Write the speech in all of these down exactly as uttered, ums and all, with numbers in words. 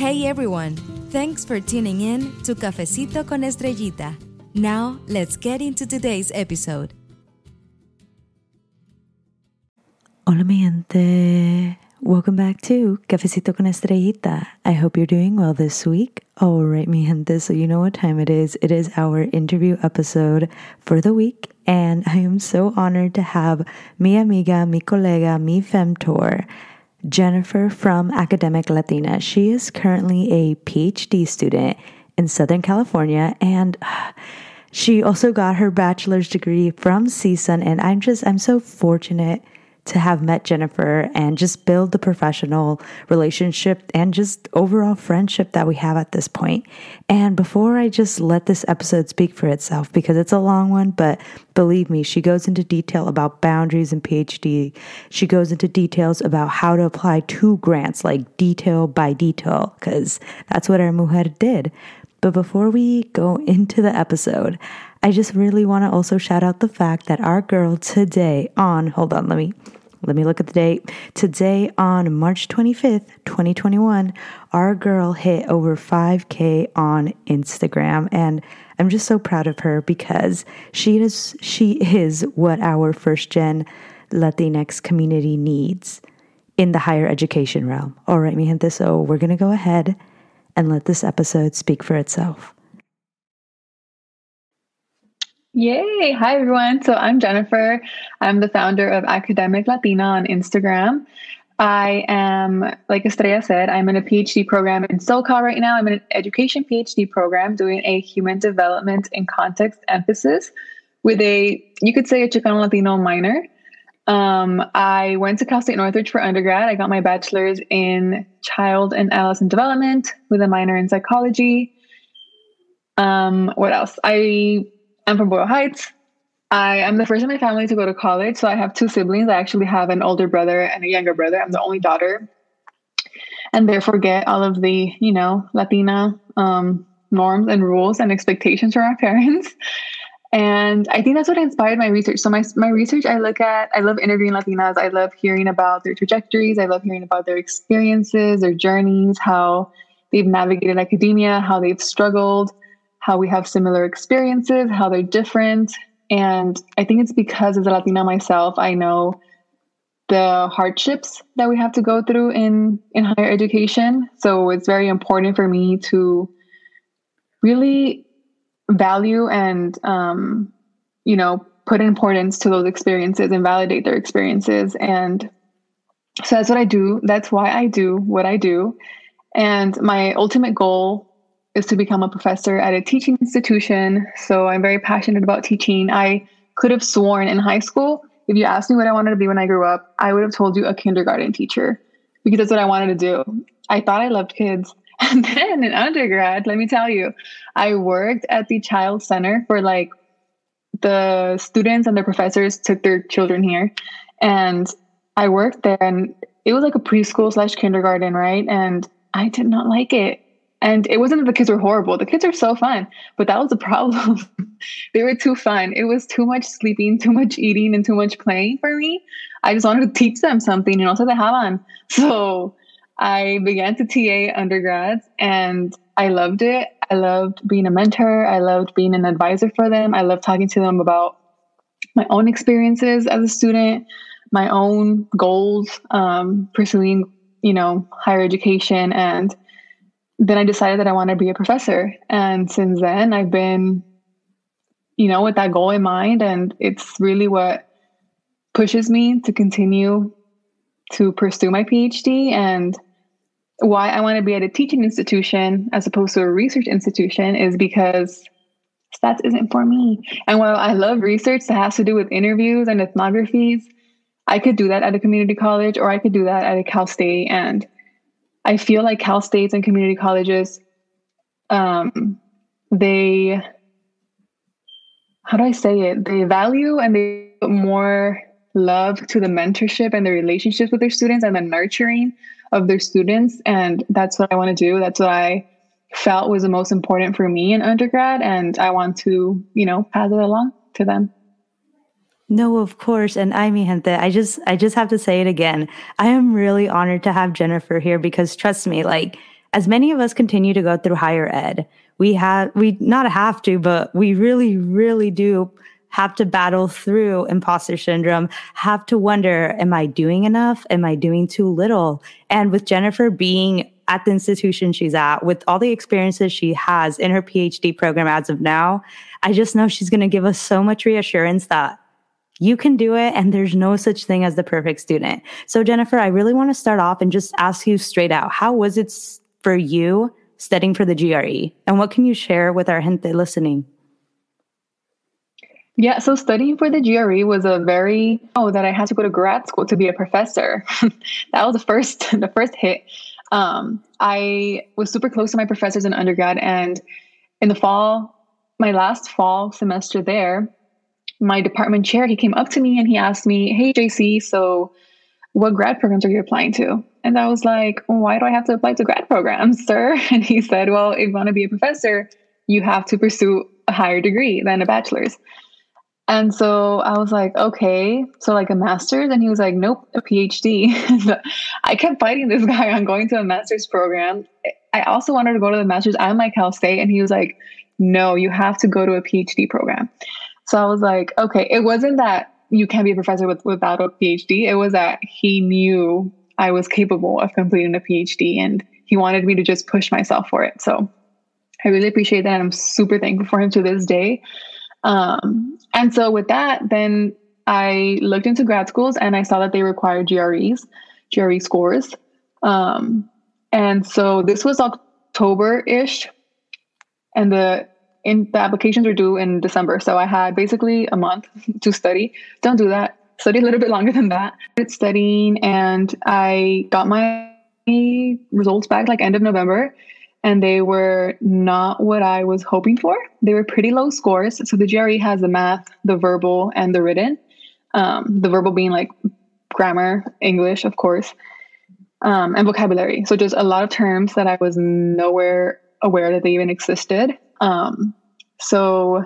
Hey everyone, thanks for tuning in to Cafecito con Estrellita. Now, let's get into today's episode. Hola mi gente, welcome back to Cafecito con Estrellita. I hope you're doing well this week. All right mi gente, so you know what time it is. It is our interview episode for the week. And I am so honored to have mi amiga, mi colega, mi femtor, Jennifer from Academic Latina. She is currently a P H D student in Southern California, and she also got her bachelor's degree from C S U N. And I'm just, I'm so fortunate to have met Jennifer and just build the professional relationship and just overall friendship that we have at this point. And before I just let this episode speak for itself, because it's a long one, but believe me, she goes into detail about boundaries and P H D. She goes into details about how to apply to grants, like detail by detail, because that's what our mujer did. But before we go into the episode, I just really want to also shout out the fact that our girl today on, hold on, let me, let me look at the date. Today on March twenty-fifth, twenty twenty-one, our girl hit over five K on Instagram. And I'm just so proud of her because she is, she is what our first gen Latinx community needs in the higher education realm. All right, mi gente, so we're going to go ahead and let this episode speak for itself. Yay! Hi, everyone. So I'm Jennifer. I'm the founder of Academic Latina on Instagram. I am, like Estrella said, I'm in a P H D program in SoCal right now. I'm in an education P H D program doing a human development and context emphasis with a, you could say, a Chicano Latino minor. Um, I went to Cal State Northridge for undergrad. I got my bachelor's in child and adolescent development with a minor in psychology. Um, what else? I... I'm from Boyle Heights. I am the first in my family to go to college, so I have two siblings. I actually have an older brother and a younger brother. I'm the only daughter, and therefore get all of the, you know, Latina um, norms and rules and expectations from our parents. And I think that's what inspired my research. So my my research, I look at, I love interviewing Latinas. I love hearing about their trajectories. I love hearing about their experiences, their journeys, how they've navigated academia, how they've struggled, how we have similar experiences, how they're different. And I think it's because as a Latina myself, I know the hardships that we have to go through in, in higher education. So it's very important for me to really value and, um, you know, put importance to those experiences and validate their experiences. And so that's what I do. That's why I do what I do. And my ultimate goal is to become a professor at a teaching institution. So I'm very passionate about teaching. I could have sworn in high school, if you asked me what I wanted to be when I grew up, I would have told you a kindergarten teacher because that's what I wanted to do. I thought I loved kids. And then in undergrad, let me tell you, I worked at the child center for like the students and their professors took their children here. And I worked there and it was like a preschool slash kindergarten, right? And I did not like it. And it wasn't that the kids were horrible. The kids are so fun, but that was the problem. They were too fun. It was too much sleeping, too much eating, and too much playing for me. I just wanted to teach them something, you know, so they have on. So I began to T A undergrads, and I loved it. I loved being a mentor. I loved being an advisor for them. I loved talking to them about my own experiences as a student, my own goals, um, pursuing, you know, higher education. And then I decided that I want to be a professor. And since then I've been, you know, with that goal in mind, and it's really what pushes me to continue to pursue my P H D and why I want to be at a teaching institution as opposed to a research institution is because stats isn't for me. And while I love research that has to do with interviews and ethnographies, I could do that at a community college or I could do that at a Cal State. And I feel like Cal States and community colleges, um, they, how do I say it? They value and they put more love to the mentorship and the relationships with their students and the nurturing of their students. And that's what I want to do. That's what I felt was the most important for me in undergrad. And I want to, you know, pass it along to them. No, of course. And I, mi gente, I just, I just have to say it again. I am really honored to have Jennifer here because trust me, like As many of us continue to go through higher ed, we have, we not have to, but we really, really do have to battle through imposter syndrome, have to wonder, am I doing enough? Am I doing too little? And with Jennifer being at the institution she's at, with all the experiences she has in her PhD program as of now, I just know she's going to give us so much reassurance that you can do it and there's no such thing as the perfect student. So Jennifer, I really want to start off and just ask you straight out, how was it for you studying for the G R E? And what can you share with our gente listening? Yeah, so studying for the G R E was a very, oh, that I had to go to grad school to be a professor. That was the first, the first hit. Um, I was super close to my professors in undergrad, and in the fall, my last fall semester there, my department chair, he came up to me and he asked me, hey, J C, so what grad programs are you applying to? And I was like, why do I have to apply to grad programs, sir? And he said, well, if you want to be a professor, you have to pursue a higher degree than a bachelor's. And so I was like, okay, so like a master's? And he was like, nope, a PhD. I kept fighting this guy on going to a master's program. I also wanted to go to the master's. I'm like Cal State. And he was like, no, you have to go to a PhD program. So I was like, okay, it wasn't that you can't be a professor with, without a PhD. It was that he knew I was capable of completing a PhD and he wanted me to just push myself for it. So I really appreciate that. I'm super thankful for him to this day. Um, and so with that, then I looked into grad schools and I saw that they require G R Es, G R E scores. Um, and so this was October-ish, and the in the applications were due in December. So I had basically a month to study. Don't do that. Study a little bit longer than that. I started studying and I got my results back like end of November. And they were not what I was hoping for. They were pretty low scores. So the G R E has the math, the verbal, and the written. Um, the verbal being like grammar, English, of course, um, and vocabulary. So just a lot of terms that I was nowhere aware that they even existed. Um, so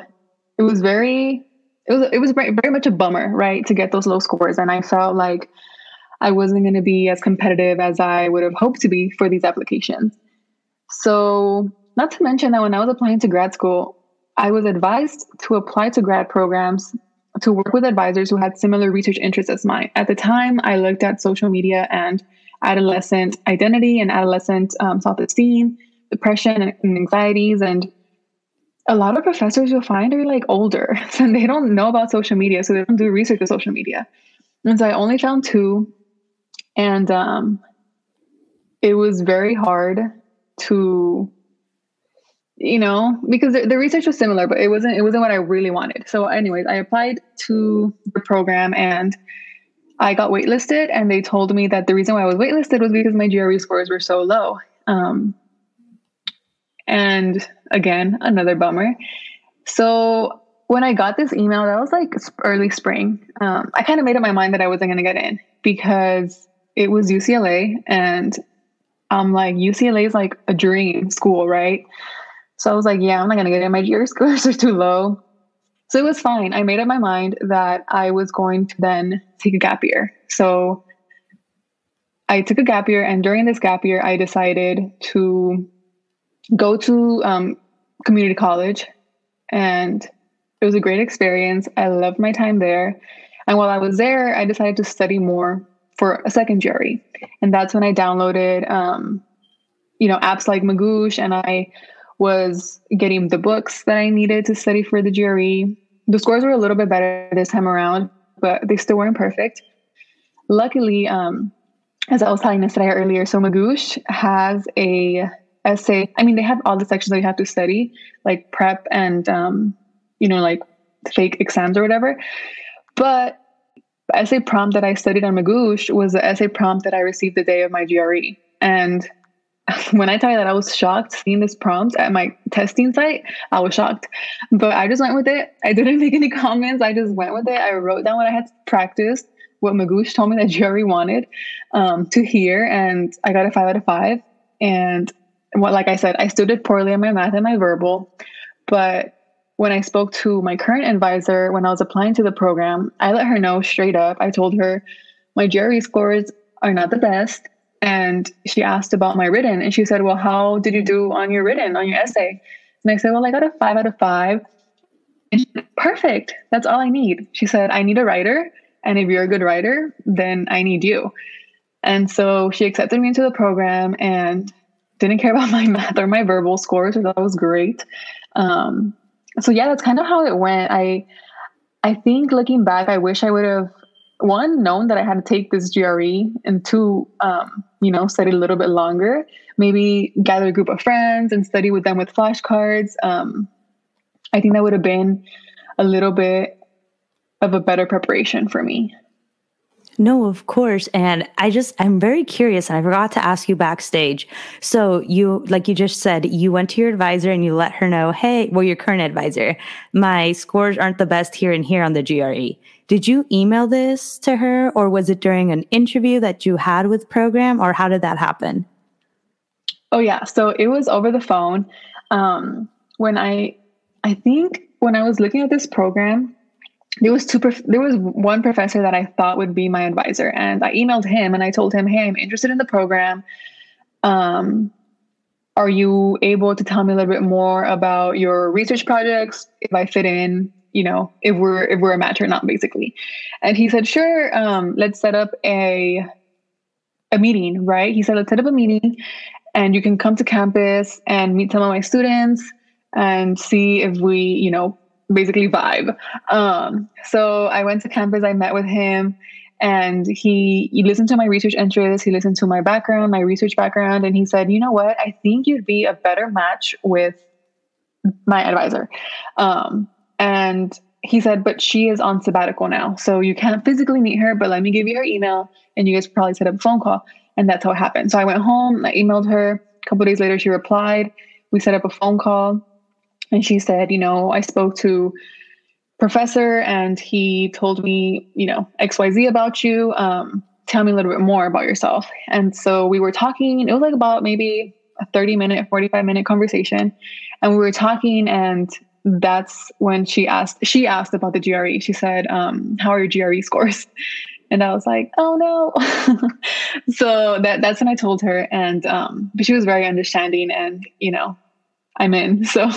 it was very, it was it was very, very much a bummer, right, to get those low scores. And I felt like I wasn't going to be as competitive as I would have hoped to be for these applications. So not to mention that when I was applying to grad school, I was advised to apply to grad programs to work with advisors who had similar research interests as mine. At the time, I looked at social media and adolescent identity and adolescent um, self-esteem, depression and, and anxieties. And a lot of professors you'll find are like older and they don't know about social media. So they don't do research with social media. And so I only found two. And um, it was very hard to, you know, because the, the research was similar, but it wasn't, it wasn't what I really wanted. So anyways, I applied to the program and I got waitlisted, and they told me that the reason why I was waitlisted was because my G R E scores were so low. Um, and again, another bummer. So when I got this email, that was like early spring. Um, I kind of made up my mind that I wasn't going to get in because it was U C L A, and I'm um, like, U C L A is like a dream school, right? So I was like, yeah, I'm not going to get in. My G R E scores are too low. So it was fine. I made up my mind that I was going to then take a gap year. So I took a gap year, and during this gap year, I decided to go to um, community college, and it was a great experience. I loved my time there. And while I was there, I decided to study more for a second G R E. And that's when I downloaded, um, you know, apps like Magoosh, and I was getting the books that I needed to study for the G R E. The scores were a little bit better this time around, but they still weren't perfect. Luckily, um, as I was telling Estrella earlier, so Magoosh has a essay. I mean, they have all the sections that you have to study, like prep and, um, you know, like fake exams or whatever. But the essay prompt that I studied on Magoosh was the essay prompt that I received the day of my G R E. And when I tell you that I was shocked seeing this prompt at my testing site, I was shocked. But I just went with it. I didn't make any comments. I just went with it. I wrote down what I had practiced, what Magoosh told me that G R E wanted um, to hear. And I got a five out of five. And what, like I said, I still did poorly on my math and my verbal. But when I spoke to my current advisor, when I was applying to the program, I let her know straight up. I told her my G R E scores are not the best. And she asked about my written, and she said, well, how did you do on your written, on your essay? And I said, well, I got a five out of five. And she said, perfect. That's all I need. She said, I need a writer. And if you're a good writer, then I need you. And so she accepted me into the program and didn't care about my math or my verbal scores, which I thought was great. Um, so yeah, that's kind of how it went. I, I think looking back, I wish I would have, one, known that I had to take this G R E, and two, um, you know, study a little bit longer, maybe gather a group of friends and study with them with flashcards. Um, I think that would have been a little bit of a better preparation for me. No, of course. And I just, I'm very curious, and I forgot to ask you backstage. So you, like you just said, you went to your advisor and you let her know, hey, well, your current advisor, my scores aren't the best here and here on the G R E. Did you email this to her, or was it during an interview that you had with program, or how did that happen? Oh yeah. So it was over the phone. Um, when I, I think when I was looking at this program, There was two. Prof- there was one professor that I thought would be my advisor, and I emailed him and I told him, "Hey, I'm interested in the program. Um, are you able to tell me a little bit more about your research projects? If I fit in, you know, if we're if we're a match or not, basically." And he said, "Sure. Um, let's set up a a meeting, right?" He said, "Let's set up a meeting, and you can come to campus and meet some of my students and see if we, you know." Basically vibe. Um, so I went to campus, I met with him, and he, he listened to my research interests. He listened to my background, my research background. And he said, you know what? I think you'd be a better match with my advisor. Um, and he said, but she is on sabbatical now, so you can't physically meet her, but let me give you her email and you guys probably set up a phone call. And that's how it happened. So I went home, I emailed her. A couple of days later, she replied. We set up a phone call. And she said, you know, I spoke to professor and he told me, you know, X Y Z about you. Um, tell me a little bit more about yourself. And so we were talking, it was like about maybe a thirty minute, forty-five minute conversation. And we were talking, and that's when she asked, she asked about the G R E. She said, um, how are your G R E scores? And I was like, oh no. So that, that's when I told her. And, um, but she was very understanding, and, you know, I'm in, so.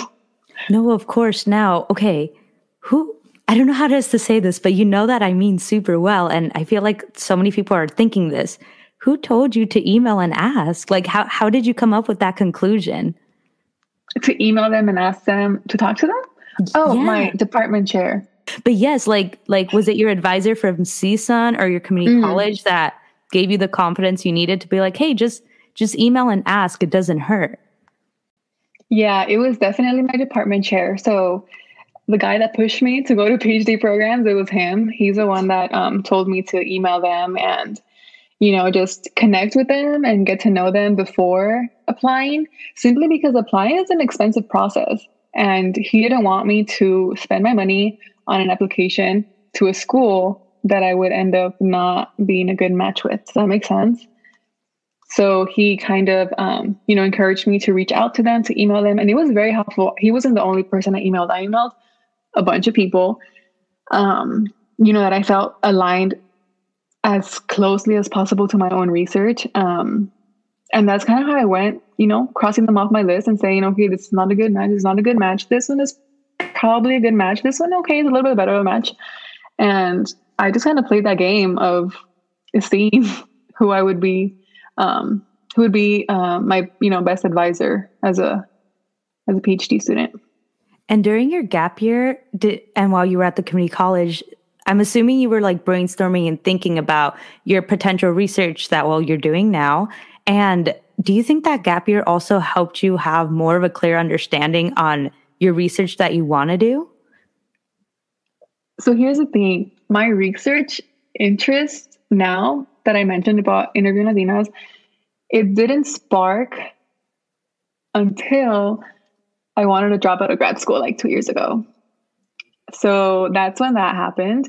No, of course. Now, okay, who, I don't know how to say this, but you know that I mean super well. And I feel like so many people are thinking this. Who told you to email and ask? Like, how, how did you come up with that conclusion? To email them and ask them to talk to them? Oh, yeah. My department chair. But yes, like, like was it your advisor from C S U N or your community mm-hmm. college that gave you the confidence you needed to be like, hey, just, just email and ask. It doesn't hurt. Yeah, it was definitely my department chair. So the guy that pushed me to go to PhD programs, it was him. He's the one that um, told me to email them and, you know, just connect with them and get to know them before applying, simply because applying is an expensive process. And he didn't want me to spend my money on an application to a school that I would end up not being a good match with. Does that make sense? So he kind of, um, you know, encouraged me to reach out to them, to email them. And it was very helpful. He wasn't the only person I emailed. I emailed a bunch of people, um, you know, that I felt aligned as closely as possible to my own research. Um, and that's kind of how I went, you know, crossing them off my list and saying, okay, this is not a good match. This is not a good match. This one is probably a good match. This one, okay, is a little bit better of a match. And I just kind of played that game of seeing who I would be. Um, who would be uh, my, you know, best advisor as a as a PhD student. And during your gap year, did, and while you were at the community college, I'm assuming you were like brainstorming and thinking about your potential research that well you're doing now. And do you think that gap year also helped you have more of a clear understanding on your research that you want to do? So here's the thing: my research interest now that I mentioned about interviewing Latinas, it didn't spark until I wanted to drop out of grad school like two years ago. So that's when that happened.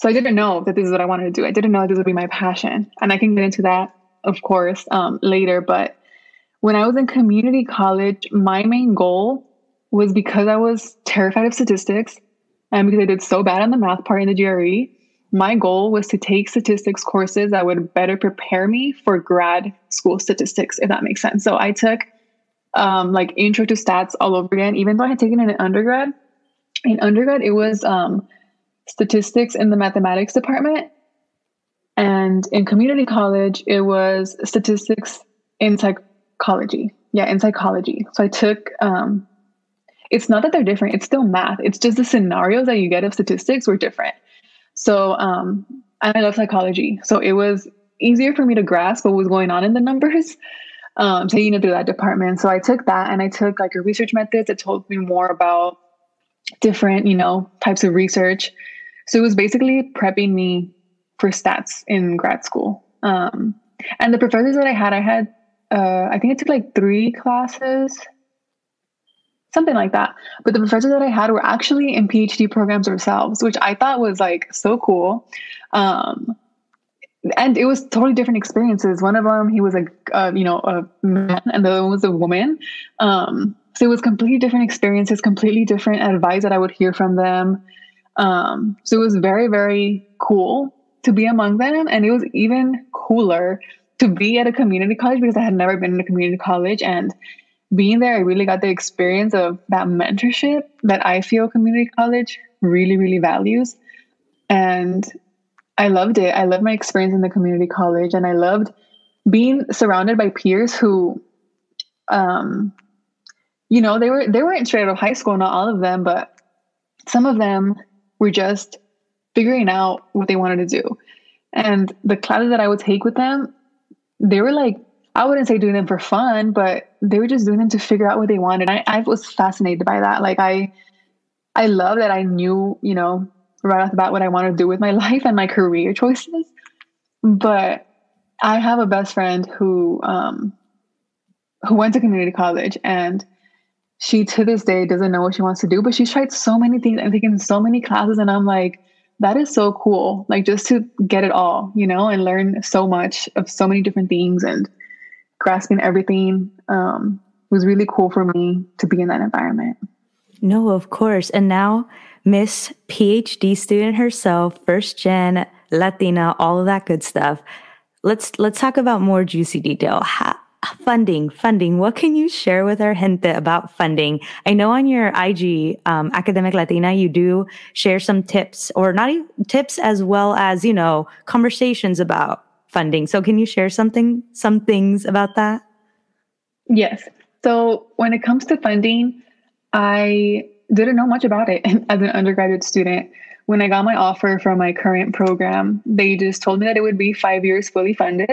So I didn't know that this is what I wanted to do. I didn't know this would be my passion. And I can get into that, of course, um, later. But when I was in community college, my main goal was, because I was terrified of statistics and because I did so bad on the math part in the G R E, My goal was to take statistics courses that would better prepare me for grad school statistics, if that makes sense. So I took um, like intro to stats all over again, even though I had taken it in undergrad. In undergrad, it was um, statistics in the mathematics department. And in community college, it was statistics in psychology. Yeah, in psychology. So I took, um, it's not that they're different, it's still math. It's just the scenarios that you get of statistics were different. So, um, and I love psychology. So it was easier for me to grasp what was going on in the numbers, um, taking it through that department. So I took that, and I took like a research methods that told me more about different, you know, types of research. So it was basically prepping me for stats in grad school. Um, and the professors that I had, I had, uh, I think I took like three classes, something like that. But the professors that I had were actually in PhD programs themselves, which I thought was like so cool. Um, and it was totally different experiences. One of them, he was a, uh, you know, a man, and the other one was a woman. Um, so it was completely different experiences, completely different advice that I would hear from them. Um, so it was very, very cool to be among them. And it was even cooler to be at a community college because I had never been in a community college. And being there, I really got the experience of that mentorship that I feel community college really, really values. And I loved it. I loved my experience in the community college. And I loved being surrounded by peers who, um, you know, they, were, they weren't straight out of high school, not all of them, but some of them were just figuring out what they wanted to do. And the classes that I would take with them, they were like, I wouldn't say doing them for fun, but they were just doing them to figure out what they wanted. I, I was fascinated by that. Like I, I love that I knew, you know, right off the bat what I wanted to do with my life and my career choices. But I have a best friend who, um, who went to community college, and she to this day doesn't know what she wants to do, but she's tried so many things and taken so many classes. And I'm like, that is so cool. Like just to get it all, you know, and learn so much of so many different things and grasping everything. Um, was really cool for me to be in that environment. No, of course. And now Miss PhD student herself, first gen Latina, all of that good stuff. Let's, let's talk about more juicy detail. How, funding, funding. What can you share with our gente about funding? I know on your I G, um, Academic Latina, you do share some tips, or not even tips, as well as, you know, conversations about funding. So can you share something, some things about that? Yes. So when it comes to funding, I didn't know much about it as an undergraduate student. When I got my offer from my current program, they just told me that it would be five years fully funded.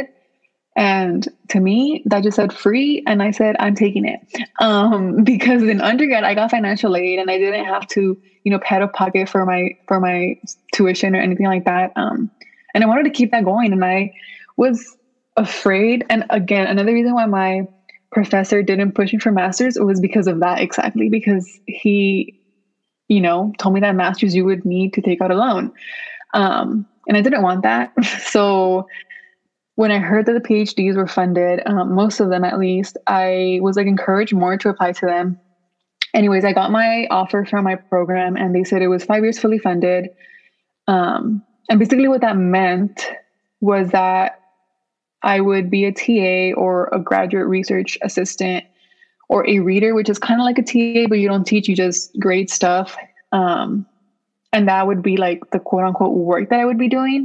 And to me, that just said free. And I said, I'm taking it. Um, because in undergrad, I got financial aid, and I didn't have to, you know, pay out of pocket for my, for my tuition or anything like that. Um, And I wanted to keep that going. And I was afraid. And again, another reason why my professor didn't push me for master's was because of that exactly, because he, you know, told me that master's you would need to take out a loan. Um, and I didn't want that. So when I heard that the PhDs were funded, um, most of them at least, I was like encouraged more to apply to them. Anyways, I got my offer from my program, and they said it was five years fully funded. Um, And basically what that meant was that I would be a T A or a graduate research assistant or a reader, which is kind of like a T A, but you don't teach, you just grade stuff. Um, and that would be like the quote unquote work that I would be doing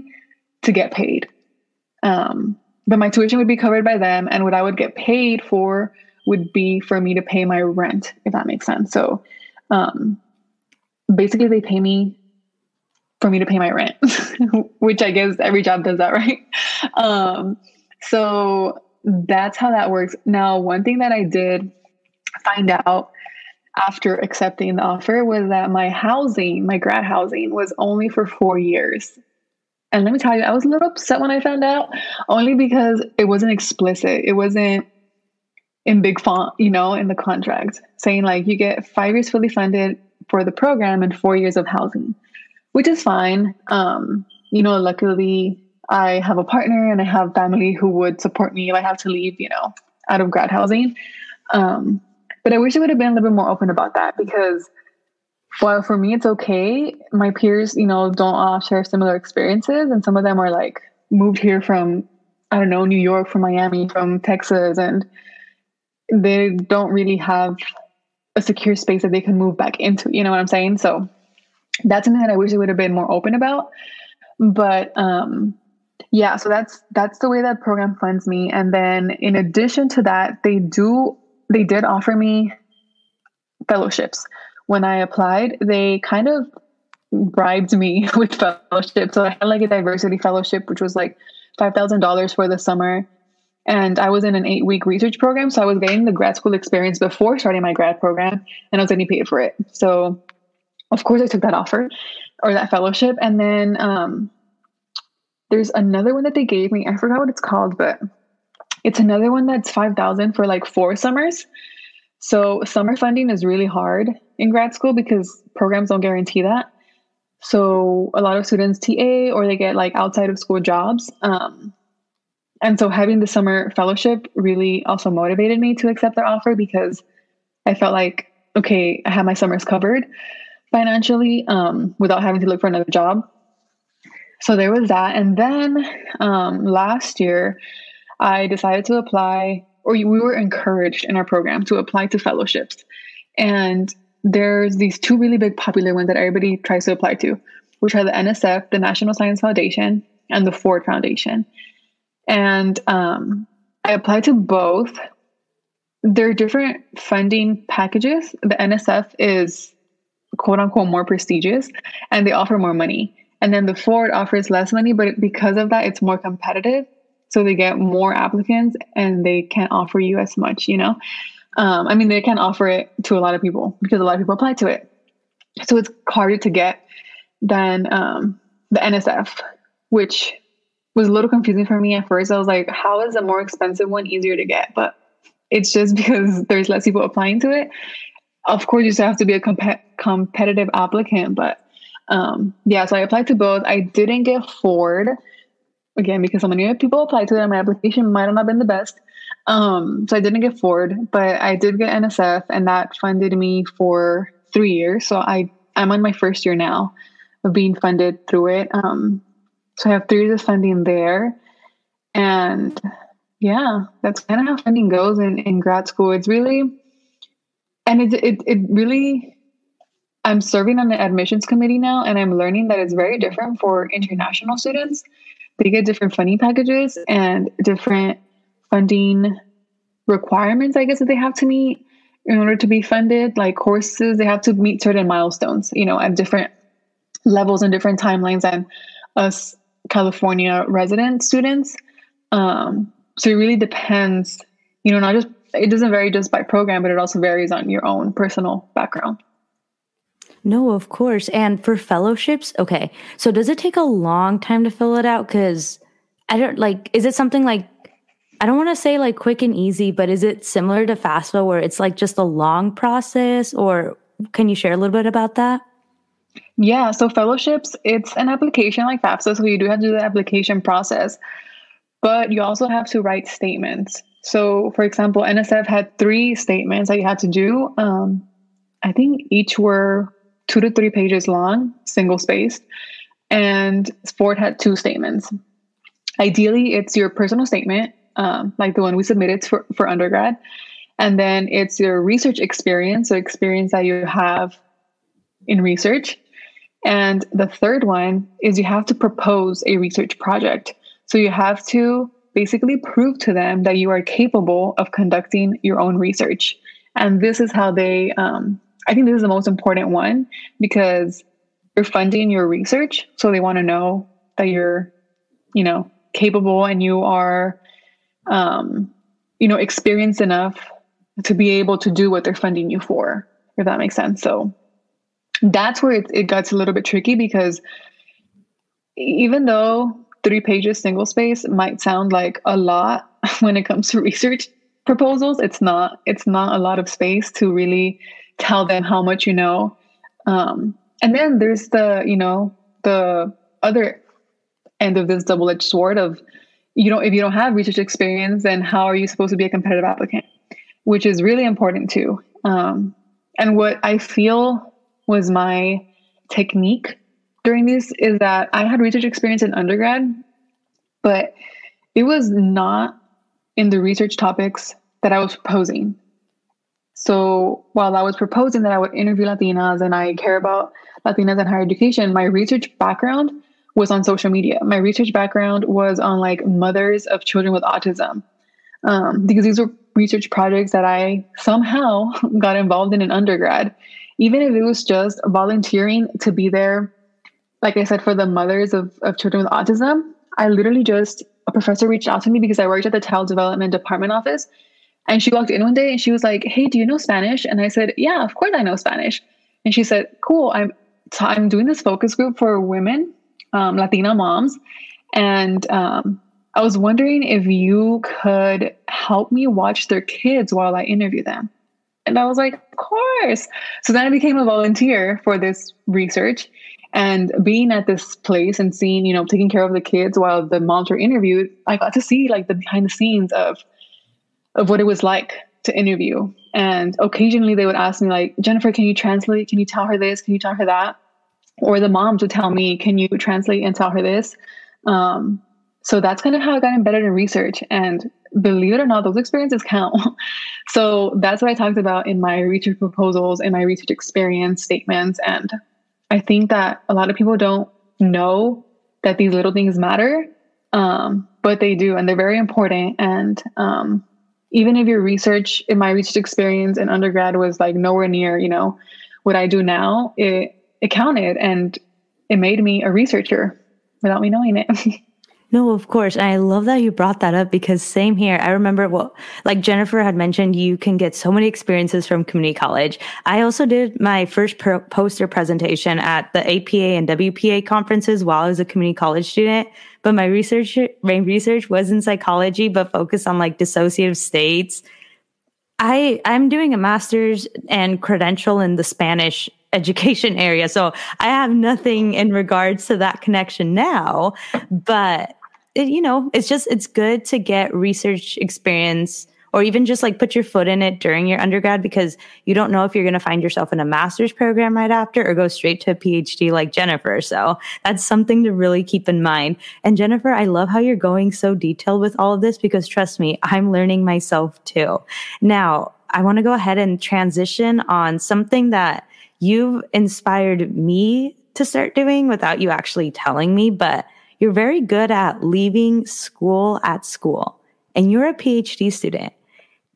to get paid. Um, but my tuition would be covered by them, and what I would get paid for would be for me to pay my rent, if that makes sense. So um, basically they pay me for me to pay my rent, which I guess every job does that, right? Um, so that's how that works. Now, one thing that I did find out after accepting the offer was that my housing, my grad housing, was only for four years. And let me tell you, I was a little upset when I found out, only because it wasn't explicit. It wasn't in big font, you know, in the contract saying like you get five years fully funded for the program and four years of housing, which is fine. Um, you know, luckily I have a partner and I have family who would support me if I have to leave, you know, out of grad housing. Um, but I wish it would have been a little bit more open about that, because While for me, it's okay. My peers, you know, don't all share similar experiences. And some of them are like moved here from, I don't know, New York, from Miami, from Texas. And they don't really have a secure space that they can move back into. You know what I'm saying? So that's something that I wish they would have been more open about. But um, yeah, so that's that's the way that program funds me. And then in addition to that, they do they did offer me fellowships. When I applied, they kind of bribed me with fellowships. So I had like a diversity fellowship, which was like five thousand dollars for the summer. And I was in an eight week research program. So I was getting the grad school experience before starting my grad program, and I was getting paid for it. So of course I took that offer or that fellowship. And then um, there's another one that they gave me. I forgot what it's called, but it's another one that's five thousand dollars for like four summers. So summer funding is really hard in grad school because programs don't guarantee that. So a lot of students T A or they get like outside of school jobs. Um, and so having the summer fellowship really also motivated me to accept their offer because I felt like, okay, I have my summers covered financially um, without having to look for another job. So there was that. And then um, last year I decided to apply, or we were encouraged in our program to apply to fellowships. And there's these two really big popular ones that everybody tries to apply to, which are the N S F, the National Science Foundation, and the Ford Foundation. And um, I applied to both. They're different funding packages. The N S F is quote unquote more prestigious and they offer more money. And then the Ford offers less money, but because of that, it's more competitive. So they get more applicants and they can't offer you as much, you know? Um, I mean, they can offer it to a lot of people because a lot of people apply to it. So it's harder to get than um, the N S F, which was a little confusing for me at first. I was like, how is the more expensive one easier to get? But it's just because there's less people applying to it. Of course, you still have to be a comp- competitive applicant. But um, yeah, so I applied to both. I didn't get Ford. Again, because so many people applied to it, and my application might not have been the best. Um, so I didn't get Ford, but I did get N S F, and that funded me for three years. So I, I'm on my first year now of being funded through it. Um, so I have three years of funding there. And yeah, that's kind of how funding goes in, in grad school. It's really, and it, it, it really, I'm serving on the admissions committee now, and I'm learning that it's very different for international students. They get different funding packages and different funding requirements, I guess, that they have to meet in order to be funded. Like courses, they have to meet certain milestones, you know, at different levels and different timelines than us California resident students. Um, so it really depends, you know, not just, it doesn't vary just by program, but it also varies on your own personal background. No, of course. And for fellowships, okay. So does it take a long time to fill it out? Because I don't like, is it something like, I don't want to say like quick and easy, but is it similar to FAFSA where it's like just a long process, or can you share a little bit about that? Yeah. So fellowships, it's an application like FAFSA. So you do have to do the application process, but you also have to write statements. So for example, N S F had three statements that you had to do. Um, I think each were two to three pages long, single spaced, and Ford had two statements. Ideally, it's your personal statement, um, like the one we submitted for, for undergrad, and then it's your research experience, so experience that you have in research. And the third one is you have to propose a research project. So you have to basically prove to them that you are capable of conducting your own research. And this is how they... Um, I think this is the most important one because you're funding your research. So they want to know that you're, you know, capable and you are, um, you know, experienced enough to be able to do what they're funding you for, if that makes sense. So that's where it, it gets a little bit tricky because even though three pages single space might sound like a lot when it comes to research proposals, it's not, it's not a lot of space to really tell them how much you know. Um, and then there's the, you know, the other end of this double-edged sword of, you know, if you don't have research experience, then how are you supposed to be a competitive applicant? Which is really important too. Um, and what I feel was my technique during these is that I had research experience in undergrad, but it was not in the research topics that I was proposing. So while I was proposing that I would interview Latinas and I care about Latinas in higher education, my research background was on social media. My research background was on like mothers of children with autism, um, because these were research projects that I somehow got involved in in undergrad, even if it was just volunteering to be there. Like I said, for the mothers of, of children with autism, I literally just, a professor reached out to me because I worked at the Child Development Department office. And she walked in one day and she was like, "Hey, do you know Spanish?" And I said, "Yeah, of course I know Spanish." And she said, "Cool, I'm t- I'm doing this focus group for women, um, Latina moms. And um, I was wondering if you could help me watch their kids while I interview them." And I was like, "Of course." So then I became a volunteer for this research. And being at this place and seeing, you know, taking care of the kids while the moms were interviewed, I got to see like the behind the scenes of of what it was like to interview. And occasionally they would ask me like, "Jennifer, can you translate? Can you tell her this? Can you tell her that?" Or the moms would tell me, "Can you translate and tell her this?" Um, so that's kind of how I got embedded in research. And believe it or not, those experiences count. So that's what I talked about in my research proposals and my research experience statements. And I think that a lot of people don't know that these little things matter, um, but they do, and they're very important. And um, even if your research, in my research experience in undergrad was like nowhere near, you know, what I do now, it, it counted and it made me a researcher without me knowing it. No, of course. And I love that you brought that up, because same here. I remember what, like Jennifer had mentioned, you can get so many experiences from community college. I also did my first pro- poster presentation at the A P A and W P A conferences while I was a community college student. But my research, my research was in psychology, but focused on like dissociative states. I, I'm doing a master's and credential in the Spanish education area. So I have nothing in regards to that connection now, but it, you know, it's just, it's good to get research experience, or even just like put your foot in it during your undergrad, because you don't know if you're going to find yourself in a master's program right after or go straight to a PhD like Jennifer. So that's something to really keep in mind. And Jennifer, I love how you're going so detailed with all of this, because trust me, I'm learning myself too. Now, I want to go ahead and transition on something that you've inspired me to start doing without you actually telling me, but you're very good at leaving school at school, and you're a PhD student.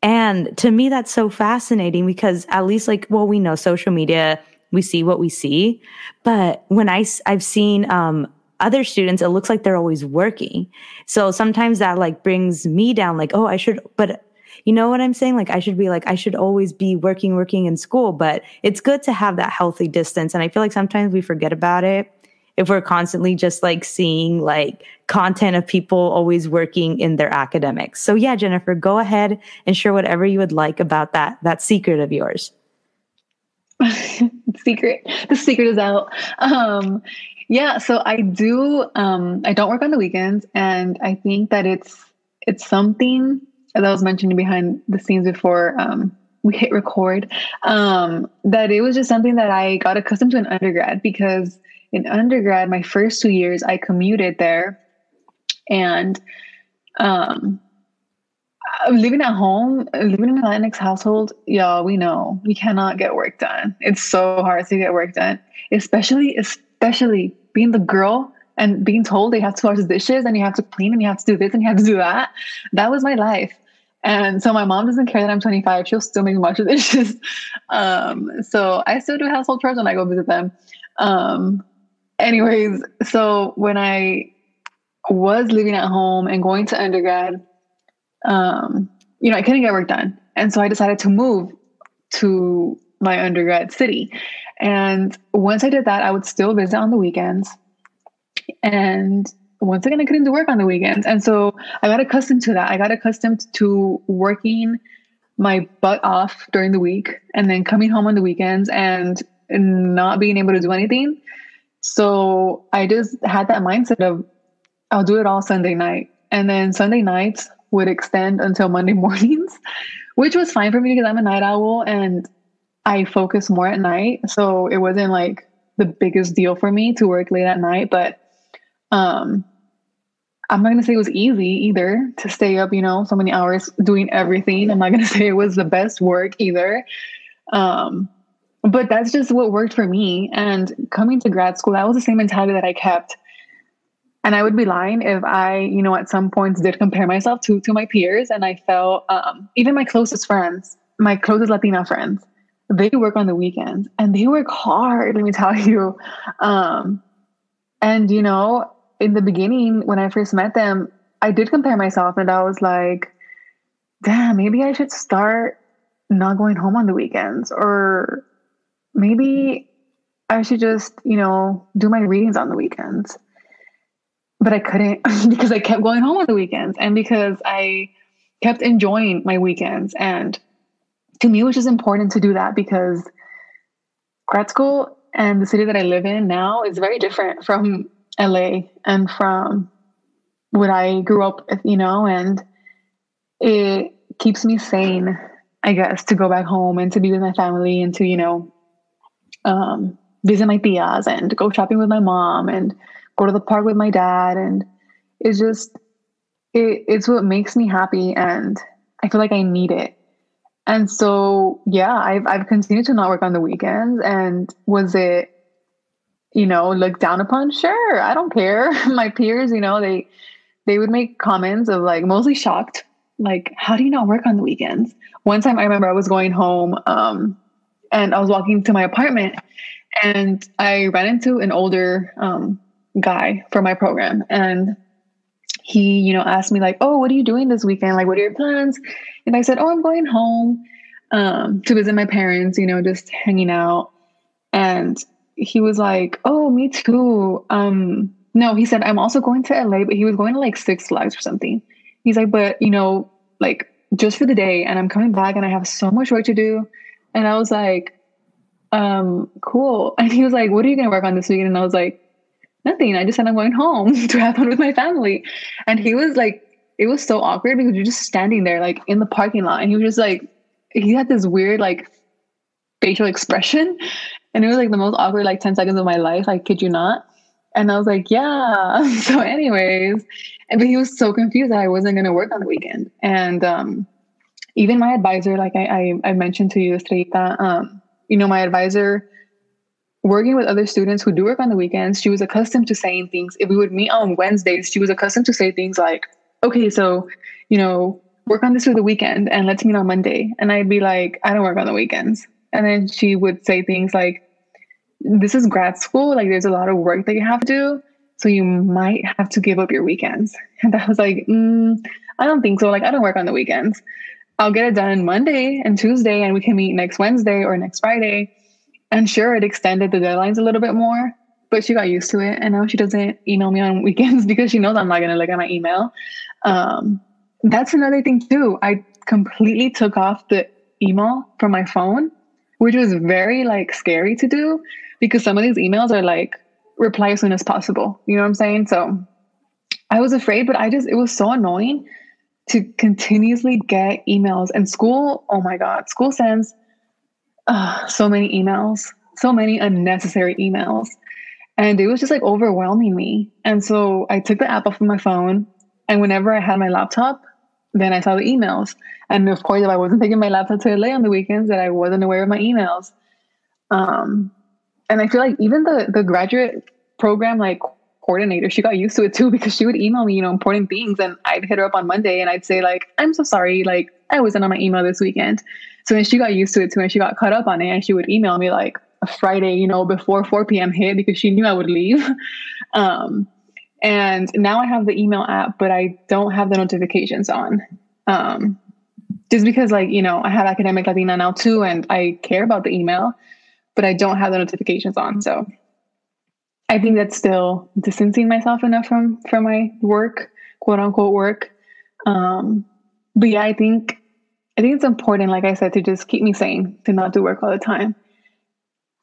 And to me, that's so fascinating, because at least like, well, we know social media, we see what we see. But when I, I've seen um, other students, it looks like they're always working. So sometimes that like brings me down, like, oh, I should, but you know what I'm saying? Like I should be like, I should always be working, working in school, but it's good to have that healthy distance. And I feel like sometimes we forget about it if we're constantly just like seeing like content of people always working in their academics. So yeah, Jennifer, go ahead and share whatever you would like about that, that secret of yours. Secret. The secret is out. Um, yeah. So I do, um, I don't work on the weekends, and I think that it's, it's something as I was mentioning behind the scenes before um, we hit record, um, that it was just something that I got accustomed to in undergrad, because in undergrad, my first two years, I commuted there, and um, living at home, living in a Latinx household, y'all, we know you cannot get work done. It's so hard to get work done, especially, especially being the girl and being told they have to wash the dishes and you have to clean and you have to do this and you have to do that. That was my life. And so my mom doesn't care that I'm twenty-five. She'll still make me wash the dishes. Um, so I still do household chores when I go visit them. Um, anyways, so when I was living at home and going to undergrad, um, you know, I couldn't get work done. And so I decided to move to my undergrad city. And once I did that, I would still visit on the weekends. And once again, I couldn't do work on the weekends. And so I got accustomed to that. I got accustomed to working my butt off during the week and then coming home on the weekends and not being able to do anything. So I just had that mindset of, I'll do it all Sunday night. And then Sunday nights would extend until Monday mornings, which was fine for me because I'm a night owl. And I focus more at night. So it wasn't like the biggest deal for me to work late at night, but um, I'm not going to say it was easy either to stay up, you know, so many hours doing everything. I'm not going to say it was the best work either. Um, but that's just what worked for me. And coming to grad school, that was the same mentality that I kept. And I would be lying if I, you know, at some points did compare myself to, to my peers. And I felt, um, even my closest friends, my closest Latina friends, they work on the weekends and they work hard, let me tell you. Um, and, you know, in the beginning, when I first met them, I did compare myself and I was like, damn, maybe I should start not going home on the weekends, or maybe I should just, you know, do my readings on the weekends. But I couldn't because I kept going home on the weekends and because I kept enjoying my weekends. And to me, it was just important to do that because grad school and the city that I live in now is very different from L A and from what I grew up with, you know, and it keeps me sane, I guess, to go back home and to be with my family and to, you know, um, visit my tías and go shopping with my mom and go to the park with my dad. And it's just, it, it's what makes me happy. And I feel like I need it. And so, yeah, I've, I've continued to not work on the weekends. And was it, you know, looked down upon? Sure. I don't care. My peers, you know, they, they would make comments of like, mostly shocked, like, how do you not work on the weekends? One time I remember I was going home, um, and I was walking to my apartment and I ran into an older, um, guy for my program, and he, you know, asked me like, oh, what are you doing this weekend, like what are your plans? And I said, oh, I'm going home um to visit my parents, you know, just hanging out. And he was like, oh, me too. Um no, he said, I'm also going to L A, but he was going to like Six Flags or something. He's like, but you know, like just for the day, and I'm coming back and I have so much work to do. And I was like, um cool. And he was like, what are you gonna work on this weekend? And I was like, nothing. I just said I'm going home to have fun with my family. And he was like, it was so awkward because you're just standing there like in the parking lot. And he was just like, he had this weird like facial expression. And it was like the most awkward like ten seconds of my life. I kid you not. And I was like, yeah. So anyways, and, but he was so confused that I wasn't going to work on the weekend. And um, even my advisor, like I, I, I mentioned to you, Estrellita, um, you know, my advisor, working with other students who do work on the weekends, she was accustomed to saying things. If we would meet on Wednesdays, she was accustomed to say things like, okay, so, you know, work on this through the weekend and let's meet on Monday. And I'd be like, I don't work on the weekends. And then she would say things like, this is grad school. Like, there's a lot of work that you have to do. So you might have to give up your weekends. And I was like, mm, I don't think so. Like, I don't work on the weekends. I'll get it done Monday and Tuesday and we can meet next Wednesday or next Friday. And sure, it extended the deadlines a little bit more, but she got used to it. And now she doesn't email me on weekends because she knows I'm not going to look at my email. Um, that's another thing too. I completely took off the email from my phone, which was very like scary to do because some of these emails are like reply as soon as possible. You know what I'm saying? So I was afraid, but I just, it was so annoying to continuously get emails. And school, oh my God, school sends Uh, so many emails, so many unnecessary emails. And it was just like overwhelming me. And so I took the app off of my phone. And whenever I had my laptop, then I saw the emails. And of course, if I wasn't taking my laptop to L A on the weekends, that I wasn't aware of my emails. Um, and I feel like even the, the graduate program, like coordinator, she got used to it too, because she would email me, you know, important things. And I'd hit her up on Monday and I'd say like, I'm so sorry, like I wasn't on my email this weekend. So then she got used to it too, and she got caught up on it, and she would email me like a Friday, you know, before four p.m. hit, because she knew I would leave. Um, and now I have the email app, but I don't have the notifications on. Um, just because like, you know, I have Academic Latina now too, and I care about the email, but I don't have the notifications on. So I think that's still distancing myself enough from, from my work, quote unquote work. Um, but yeah, I think I think it's important, like I said, to just keep me sane, to not do work all the time.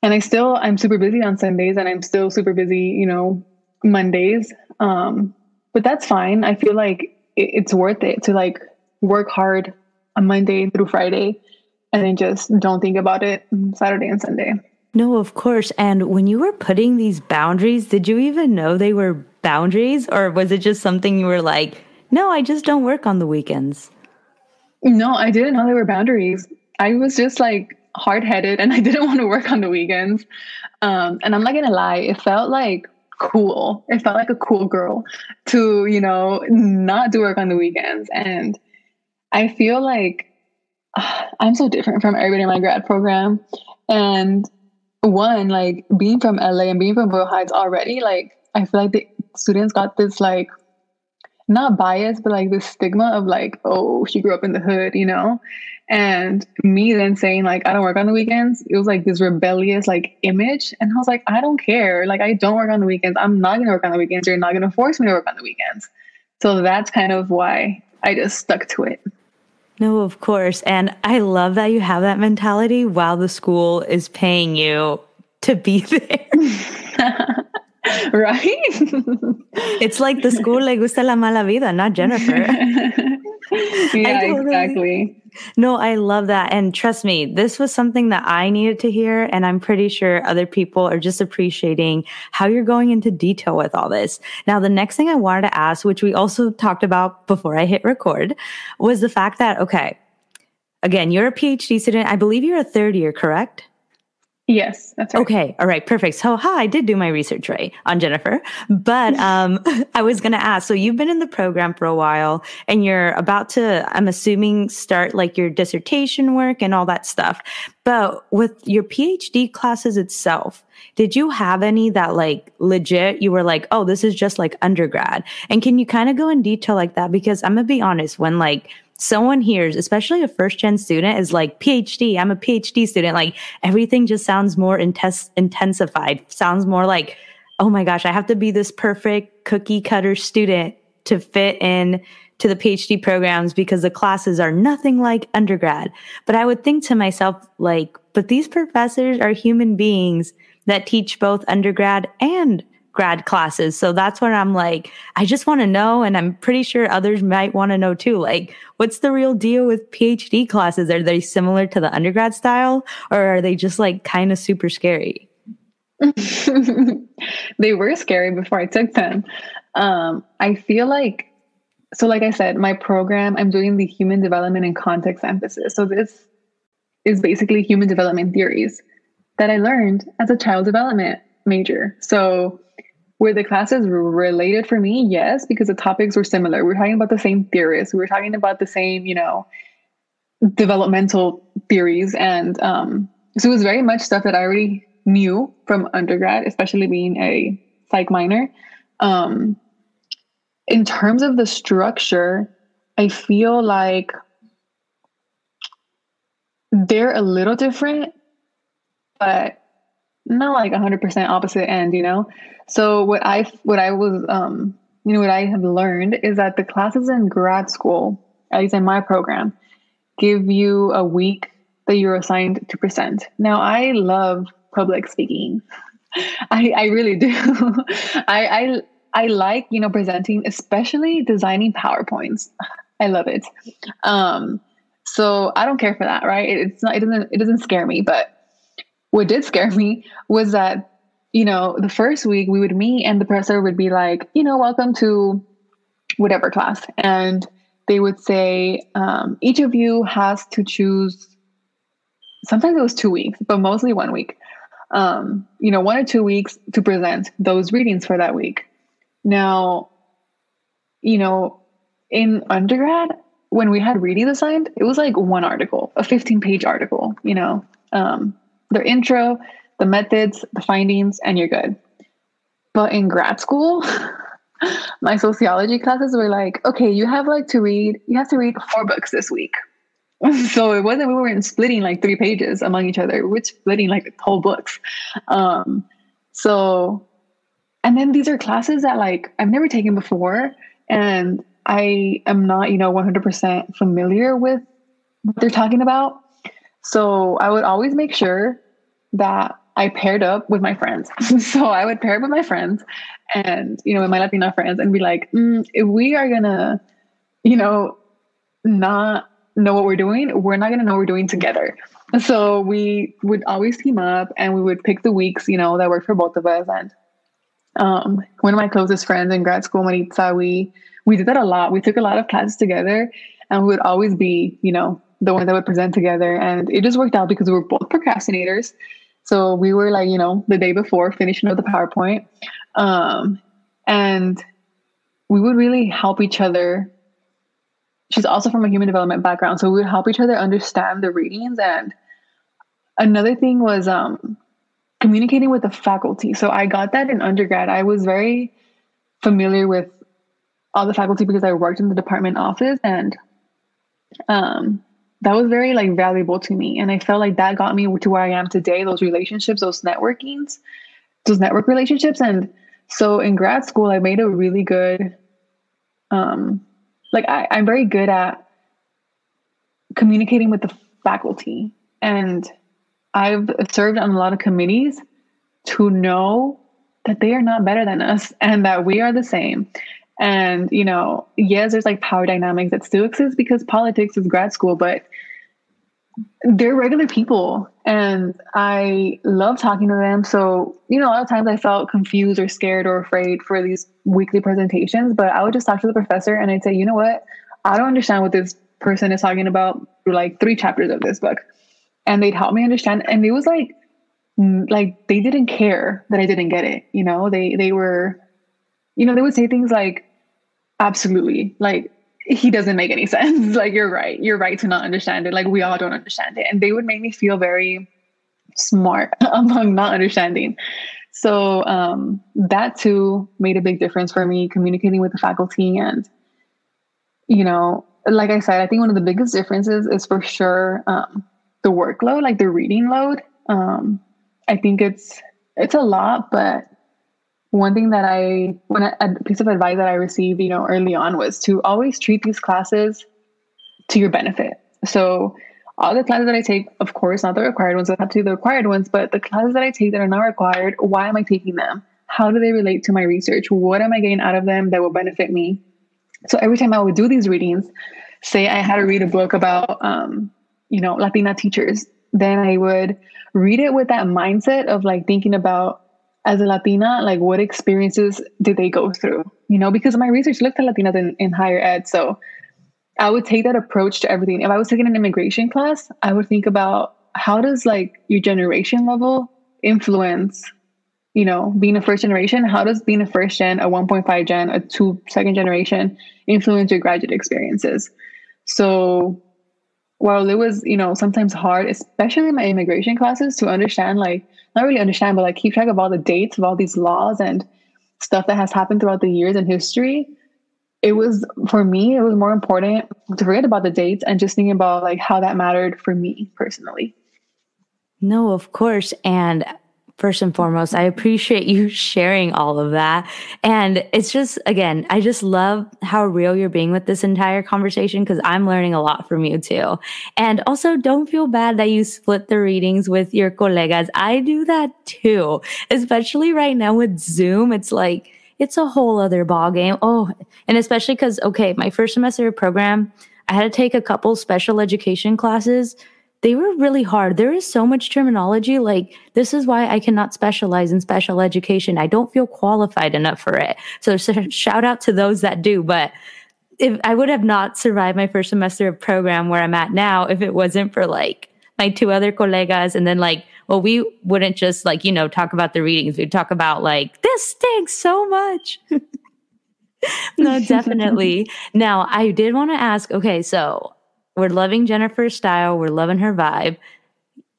And I still, I'm super busy on Sundays, and I'm still super busy, you know, Mondays. Um, but that's fine. I feel like it, it's worth it to like work hard on Monday through Friday and I just don't think about it Saturday and Sunday. No, of course. And when you were putting these boundaries, did you even know they were boundaries, or was it just something you were like, no, I just don't work on the weekends? No, I didn't know they were boundaries. I was just like hard-headed and I didn't want to work on the weekends. Um, and I'm not going to lie, it felt like cool. It felt like a cool girl to, you know, not do work on the weekends. And I feel like uh, I'm so different from everybody in my grad program. And one, like being from L A and being from Boyle Heights already, like I feel like the students got this like, not bias, but like this stigma of like, oh, she grew up in the hood, you know? And me then saying like, I don't work on the weekends. It was like this rebellious like image. And I was like, I don't care. Like, I don't work on the weekends. I'm not going to work on the weekends. You're not going to force me to work on the weekends. So that's kind of why I just stuck to it. No, of course. And I love that you have that mentality while the school is paying you to be there. Right? It's like the school le gusta la mala vida, not Jennifer. Yeah, totally, exactly. No, I love that. And trust me, this was something that I needed to hear. And I'm pretty sure other people are just appreciating how you're going into detail with all this. Now, the next thing I wanted to ask, which we also talked about before I hit record, was the fact that, okay, again, you're a PhD student. I believe you're a third year, correct? Yes, that's right. Okay. All right. Perfect. So, hi, I did do my research right on Jennifer, but um, I was going to ask, so you've been in the program for a while and you're about to, I'm assuming, start like your dissertation work and all that stuff. But with your PhD classes itself, did you have any that like legit you were like, oh, this is just like undergrad? And can you kind of go in detail like that? Because I'm going to be honest, when like someone hears, especially a first-gen student, is like, PhD, I'm a PhD student. Like, everything just sounds more intense, intensified, sounds more like, oh my gosh, I have to be this perfect cookie-cutter student to fit in to the PhD programs because the classes are nothing like undergrad. But I would think to myself, like, but these professors are human beings that teach both undergrad and grad classes. So that's where I'm like, I just want to know. And I'm pretty sure others might want to know too. Like, what's the real deal with PhD classes? Are they similar to the undergrad style, or are they just like kind of super scary? They were scary before I took them. Um, I feel like, so like I said, my program, I'm doing the human development and context emphasis. So this is basically human development theories that I learned as a child development major. So were the classes related for me? Yes, because the topics were similar. We're talking about the same theorists. We're talking about the same, you know, developmental theories. And um, so it was very much stuff that I already knew from undergrad, especially being a psych minor. Um, in terms of the structure, I feel like they're a little different, but not like one hundred percent opposite end, you know? So what I, what I was, um, you know, what I have learned is that the classes in grad school, at least in my program, give you a week that you're assigned to present. Now, I love public speaking. I, I really do. I, I, I like, you know, presenting, especially designing PowerPoints. I love it. Um, so I don't care for that, right? It, it's not, it doesn't, it doesn't scare me, but what did scare me was that, you know, the first week we would meet and the professor would be like, you know, welcome to whatever class. And they would say, um, each of you has to choose, sometimes it was two weeks, but mostly one week, um, you know, one or two weeks to present those readings for that week. Now, you know, in undergrad, when we had readings assigned, it was like one article, a fifteen page article, you know, um, their intro, the methods, the findings, and you're good. But in grad school, my sociology classes were like, okay, you have like to read, you have to read four books this week. So it wasn't, we weren't splitting like three pages among each other. We were splitting like whole books. Um, so, and then these are classes that like I've never taken before. And I am not, you know, one hundred percent familiar with what they're talking about. So I would always make sure that I paired up with my friends. So I would pair up with my friends and, you know, with my Latina friends and be like, mm, we are going to, you know, not know what we're doing, we're not going to know what we're doing together. So we would always team up and we would pick the weeks, you know, that worked for both of us. And um, one of my closest friends in grad school, Maritza, we, we did that a lot. We took a lot of classes together and we would always be, you know, the one that would present together. And it just worked out because we were both procrastinators. So we were like, you know, the day before finishing up the PowerPoint. Um, and we would really help each other. She's also from a human development background. So we would help each other understand the readings. And another thing was um, communicating with the faculty. So I got that in undergrad. I was very familiar with all the faculty because I worked in the department office. And um, that was very like valuable to me. And I felt like that got me to where I am today, those relationships, those networkings, those network relationships. And so in grad school, I made a really good um Like I, I'm very good at communicating with the faculty, and I've served on a lot of committees to know that they are not better than us and that we are the same. And, you know, yes, there's like power dynamics that still exist because politics is grad school, but they're regular people and I love talking to them. So, you know, a lot of times I felt confused or scared or afraid for these weekly presentations, but I would just talk to the professor and I'd say, you know what, I don't understand what this person is talking about through like three chapters of this book. And they'd help me understand. And it was like, like they didn't care that I didn't get it. You know, they, they were, you know, they would say things like, absolutely. Like, he doesn't make any sense. Like, you're right. You're right to not understand it. Like, we all don't understand it. And they would make me feel very smart among not understanding. So um, that too made a big difference for me, communicating with the faculty. And, you know, like I said, I think one of the biggest differences is for sure um, the workload, like the reading load. Um, I think it's, it's a lot, but one thing that I, when I, a piece of advice that I received, you know, early on was to always treat these classes to your benefit. So all the classes that I take, of course, not the required ones, I have to do the required ones, but the classes that I take that are not required, why am I taking them? How do they relate to my research? What am I getting out of them that will benefit me? So every time I would do these readings, say I had to read a book about, um, you know, Latina teachers, then I would read it with that mindset of like thinking about, as a Latina, like what experiences did they go through? You know, because my research looked at Latinas in, in higher ed. So I would take that approach to everything. If I was taking an immigration class, I would think about how does like your generation level influence, you know, being a first generation? How does being a first gen, a one point five gen, a two second generation influence your graduate experiences? So while it was, you know, sometimes hard, especially in my immigration classes, to understand, like, not really understand, but like keep track of all the dates of all these laws and stuff that has happened throughout the years in history, it was, for me, it was more important to forget about the dates and just think about like how that mattered for me personally. No, of course. And first and foremost, I appreciate you sharing all of that. And it's just, again, I just love how real you're being with this entire conversation because I'm learning a lot from you too. And also don't feel bad that you split the readings with your colegas. I do that too, especially right now with Zoom. It's like, it's a whole other ballgame. Oh, and especially because, okay, my first semester program, I had to take a couple special education classes. They were really hard. There is so much terminology. Like, this is why I cannot specialize in special education. I don't feel qualified enough for it. So, so shout out to those that do. But if I would have not survived my first semester of program where I'm at now, if it wasn't for like my two other colegas, and then like, well, we wouldn't just like, you know, talk about the readings. We'd talk about like, this stinks so much. No, definitely. Now, I did want to ask, okay, so we're loving Jennifer's style. We're loving her vibe.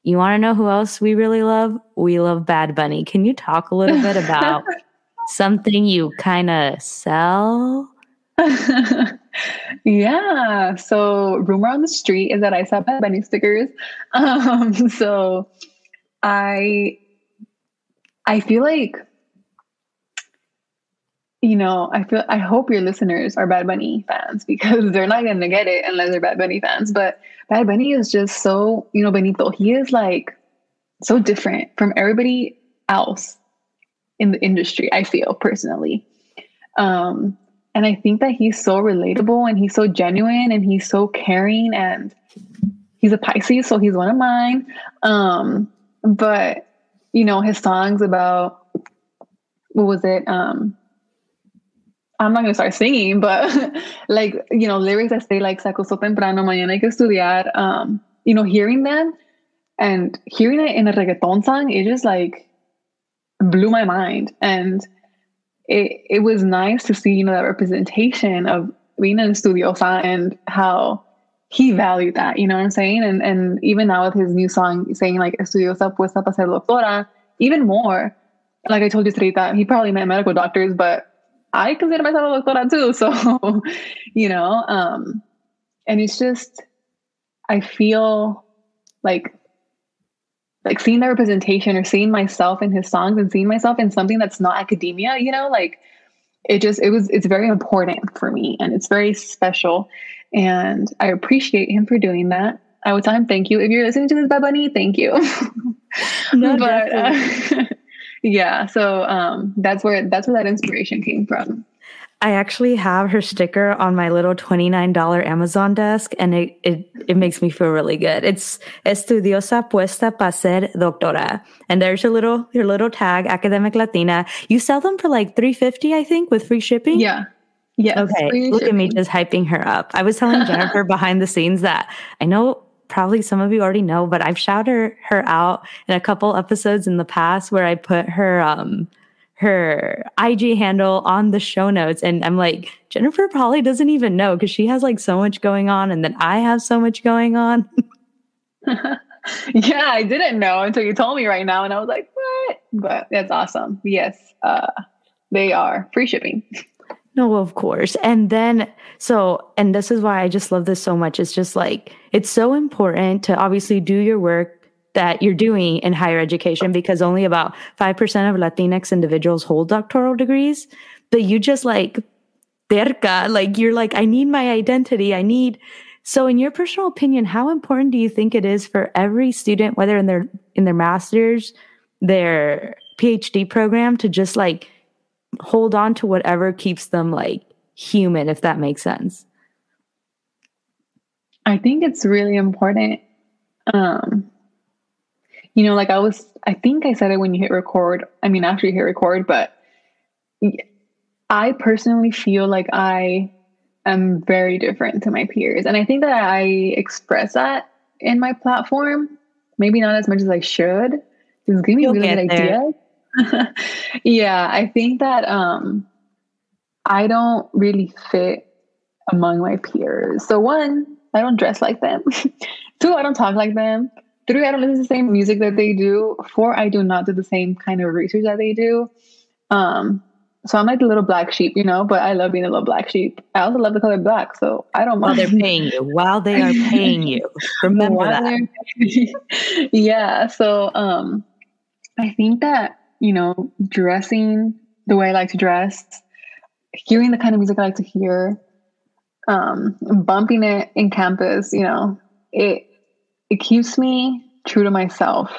You want to know who else we really love? We love Bad Bunny. Can you talk a little bit about something you kind of sell? Yeah. So rumor on the street is that I sell Bad Bunny stickers. Um, so I, I feel like, you know, I feel, I hope your listeners are Bad Bunny fans because they're not going to get it unless they're Bad Bunny fans. But Bad Bunny is just so, you know, Benito, he is like so different from everybody else in the industry, I feel personally. Um, And I think that he's so relatable and he's so genuine and he's so caring, and he's a Pisces, so he's one of mine. Um, but, you know, his songs about, what was it? Um, I'm not going to start singing, but like, you know, lyrics that say like, se acostó temprano, mañana hay que estudiar. Um, you know, hearing them and hearing it in a reggaeton song, it just like blew my mind. And It it was nice to see, you know, that representation of being in Estudiosa and how he valued that, you know what I'm saying? And and even now with his new song saying like Estudiosa puesta para ser doctora, even more. Like I told you today that he probably met medical doctors, but I consider myself a doctora too. So, you know, um, and it's just, I feel like like seeing the representation or seeing myself in his songs and seeing myself in something that's not academia, you know, like it just, it was, it's very important for me and it's very special. And I appreciate him for doing that. I would tell him, thank you. If you're listening to this, Bad Bunny, thank you. No, but, uh, yeah. So, um, that's where, that's where that inspiration came from. I actually have her sticker on my little twenty-nine dollars Amazon desk, and it, it, it makes me feel really good. It's Estudiosa puesta para ser doctora. And there's your little, your little tag, Academic Latina. You sell them for like three hundred fifty dollars, I think, with free shipping? Yeah. Yeah. Okay. Look at me just hyping her up. I was telling Jennifer behind the scenes that I know probably some of you already know, but I've shouted her out in a couple episodes in the past where I put her, um, her I G handle on the show notes. And I'm like, Jennifer probably doesn't even know because she has like so much going on. And then I have so much going on. Yeah, I didn't know until you told me right now. And I was like, what? But that's awesome. Yes, uh, they are free shipping. No, of course. And then, so, and this is why I just love this so much. It's just like, it's so important to obviously do your work that you're doing in higher education, because only about five percent of Latinx individuals hold doctoral degrees. But you just like, terca, like you're like, I need my identity. I need. So in your personal opinion, how important do you think it is for every student, whether in their, in their master's, their PhD program, to just like hold on to whatever keeps them like human, if that makes sense? I think it's really important. Um, You know, like I was, I think I said it when you hit record. I mean, after you hit record, but I personally feel like I am very different to my peers. And I think that I express that in my platform, maybe not as much as I should. Just give me a really good idea. Yeah, I think that um, I don't really fit among my peers. So one, I don't dress like them. Two, I don't talk like them. Three, I don't listen to the same music that they do. Four, I do not do the same kind of research that they do. Um, so I'm like the little black sheep, you know, but I love being a little black sheep. I also love the color black, so I don't mind. While they're paying you. While they are paying you. Remember that. Yeah, so um, I think that, you know, dressing the way I like to dress, hearing the kind of music I like to hear, um, bumping it in campus, you know, it, It keeps me true to myself.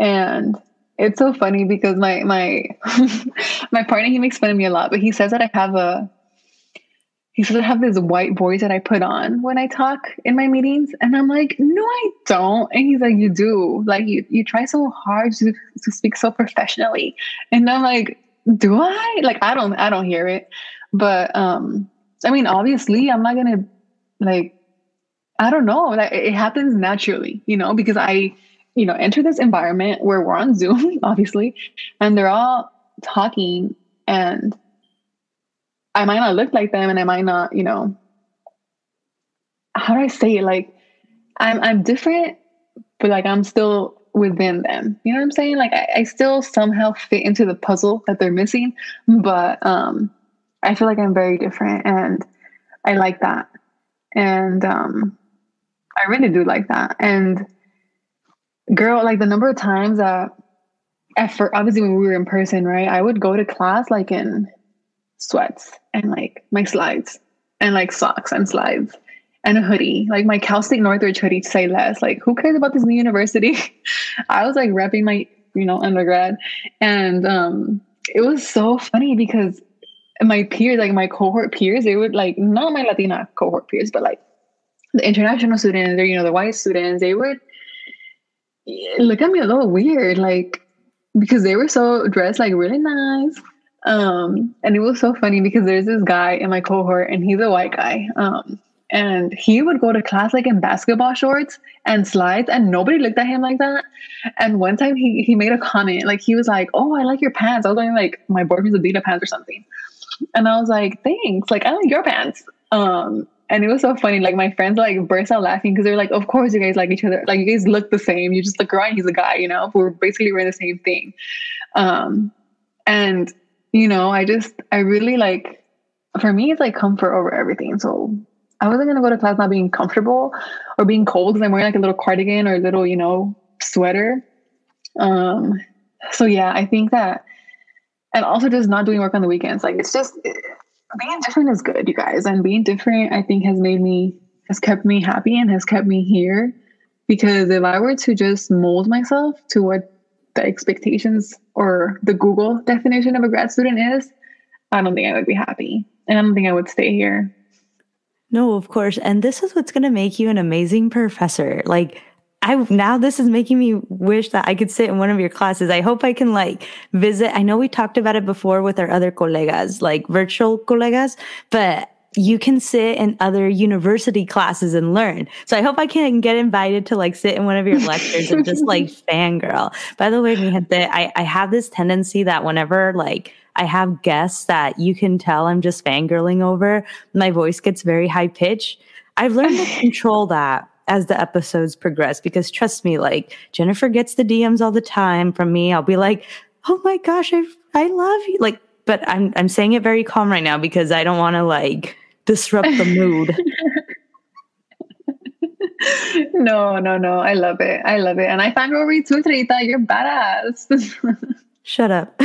And it's so funny because my my my partner, he makes fun of me a lot, but he says that I have a he says I have this white voice that I put on when I talk in my meetings. And I'm like, no, I don't. And he's like, you do. Like you you try so hard to to speak so professionally. And I'm like, do I? Like I don't I don't hear it. But um I mean, obviously I'm not gonna like I don't know, like it happens naturally, you know, because I, you know, enter this environment where we're on Zoom, obviously, and they're all talking, and I might not look like them, and I might not, you know, how do I say it? Like I'm, I'm different, but like I'm still within them. You know what I'm saying? Like I, I still somehow fit into the puzzle that they're missing, but um, I feel like I'm very different, and I like that, and um. I really do like that. And girl, like the number of times that at first, obviously when we were in person, right, I would go to class like in sweats and like my slides and like socks and slides and a hoodie, like my Cal State Northridge hoodie, to say less. Like who cares about this new university? I was like repping my, you know, undergrad. And um, it was so funny because my peers, like my cohort peers, they would like, not my Latina cohort peers, but like the international students, or, you know, the white students, they would look at me a little weird, like, because they were so dressed like really nice. Um, and it was so funny because there's this guy in my cohort and he's a white guy. Um, and he would go to class like in basketball shorts and slides and nobody looked at him like that. And one time he, he made a comment, like he was like, "Oh, I like your pants." I was wearing like my boyfriend's Adidas pants or something. And I was like, "Thanks. Like, I like your pants." Um, and it was so funny. Like my friends like burst out laughing because they're like, "Of course you guys like each other. Like you guys look the same. You're just the girl and he's a guy, you know, we're basically wearing the same thing." Um, and you know, I just, I really like, for me, it's like comfort over everything. So I wasn't going to go to class not being comfortable or being cold because I'm wearing like a little cardigan or a little, you know, sweater. Um, so yeah, I think that, and also just not doing work on the weekends. Like it's just, being different is good, you guys. And being different, I think has made me, has kept me happy and has kept me here, because if I were to just mold myself to what the expectations or the Google definition of a grad student is, I don't think I would be happy. And I don't think I would stay here. No, of course. And this is what's going to make you an amazing professor. Like I, now this is making me wish that I could sit in one of your classes. I hope I can like visit. I know we talked about it before with our other colegas, like virtual colegas, but you can sit in other university classes and learn. So I hope I can get invited to like sit in one of your lectures and just like fangirl. By the way, Mijente, I, I have this tendency that whenever like I have guests that you can tell I'm just fangirling over, my voice gets very high pitched. I've learned to control that as the episodes progress, because trust me, like Jennifer gets the D Ms all the time from me. I'll be like, "Oh my gosh, I I love you." Like, but I'm I'm saying it very calm right now because I don't want to like disrupt the mood. no, no, no. I love it. I love it. And I found over you too, Trita. You're badass. Shut up.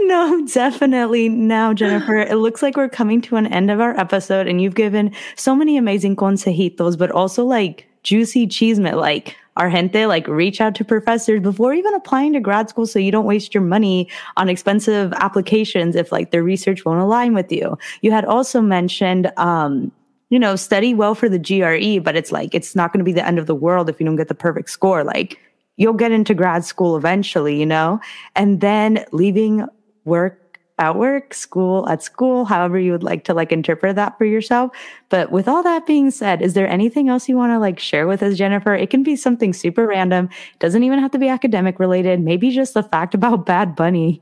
No, definitely. Now, Jennifer, it looks like we're coming to an end of our episode and you've given so many amazing consejitos, but also like juicy chisme, like our gente, like reach out to professors before even applying to grad school so you don't waste your money on expensive applications if like their research won't align with you. You had also mentioned, um, you know, study well for the G R E, but it's like, it's not going to be the end of the world if you don't get the perfect score. Like, you'll get into grad school eventually, you know, and then leaving work at work, school at school, however you would like to like interpret that for yourself. But with all that being said, is there anything else you want to like share with us, Jennifer? It can be something super random. It doesn't even have to be academic related. Maybe just a fact about Bad Bunny.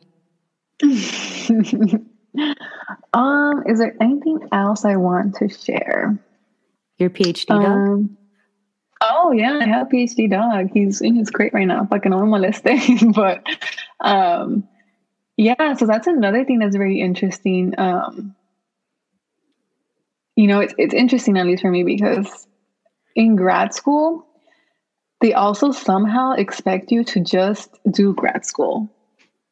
um, is there anything else I want to share? Your PhD dog? Um, Oh yeah, I have a PhD dog. He's in his crate right now. Fucking no moleste. But um, yeah, so that's another thing that's very interesting. Um, you know, it's it's interesting at least for me because in grad school, they also somehow expect you to just do grad school.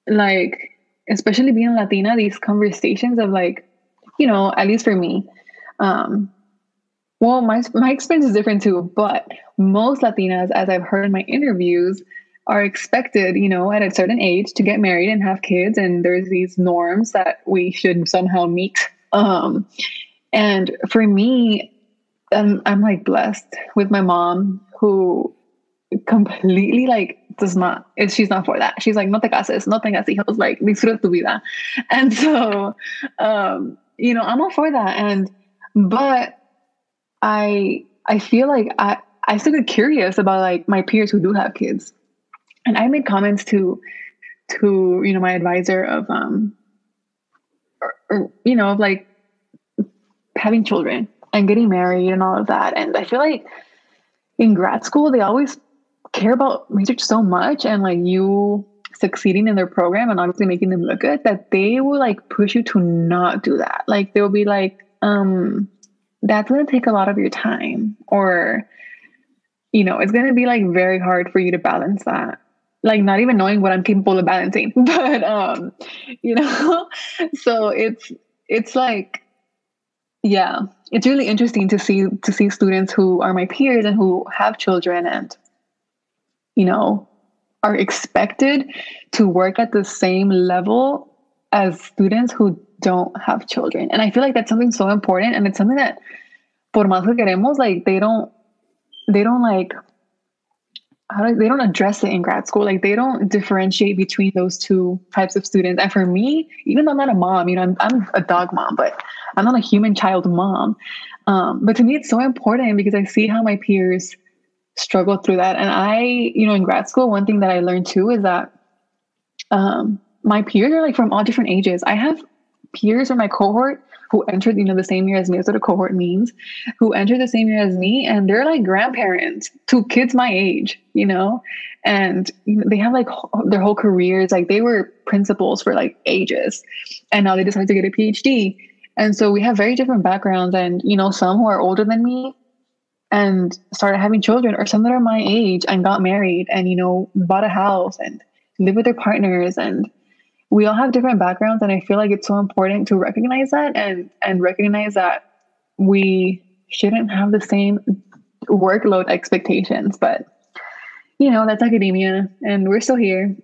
Like, especially being Latina, these conversations of like, you know, at least for me, um, well, my my experience is different too, but most Latinas, as I've heard in my interviews, are expected, you know, at a certain age to get married and have kids. And there's these norms that we should somehow meet. Um, and for me, I'm, I'm like blessed with my mom who completely like does not, she's not for that. She's like, "No te cases, no tengas hijos, like disfruta tu vida." And so, um, you know, I'm not for that. And, but I I feel like I, I still get curious about like my peers who do have kids. And I made comments to, to you know, my advisor of, um, or, or, you know, of like having children and getting married and all of that. And I feel like in grad school, they always care about research so much and like you succeeding in their program and obviously making them look good that they will like push you to not do that. Like they'll be like, um... that's going to take a lot of your time, or, you know, it's going to be like very hard for you to balance that. Like not even knowing what I'm capable of balancing, but, um, you know, so it's, it's like, yeah, it's really interesting to see, to see students who are my peers and who have children and, you know, are expected to work at the same level as students who don't have children. And I feel like that's something so important, and it's something that por más que queremos, like they don't they don't like how do, they don't address it in grad school. Like they don't differentiate between those two types of students. And for me, even though I'm not a mom, you know, I'm, I'm a dog mom, but I'm not a human child mom. Um, but to me, it's so important because I see how my peers struggle through that. And I, you know, in grad school, one thing that I learned too is that um, my peers are like from all different ages. I have peers in my cohort who entered, you know, the same year as me. That's what a cohort means. Who entered the same year as me, and they're like grandparents to kids my age, you know, and you know, they have like ho- their whole careers. Like they were principals for like ages, and now they decided to get a PhD. And so we have very different backgrounds, and you know, some who are older than me and started having children, or some that are my age and got married and, you know, bought a house and live with their partners. And we all have different backgrounds, and I feel like it's so important to recognize that and and recognize that we shouldn't have the same workload expectations. But you know, that's academia, and we're still here.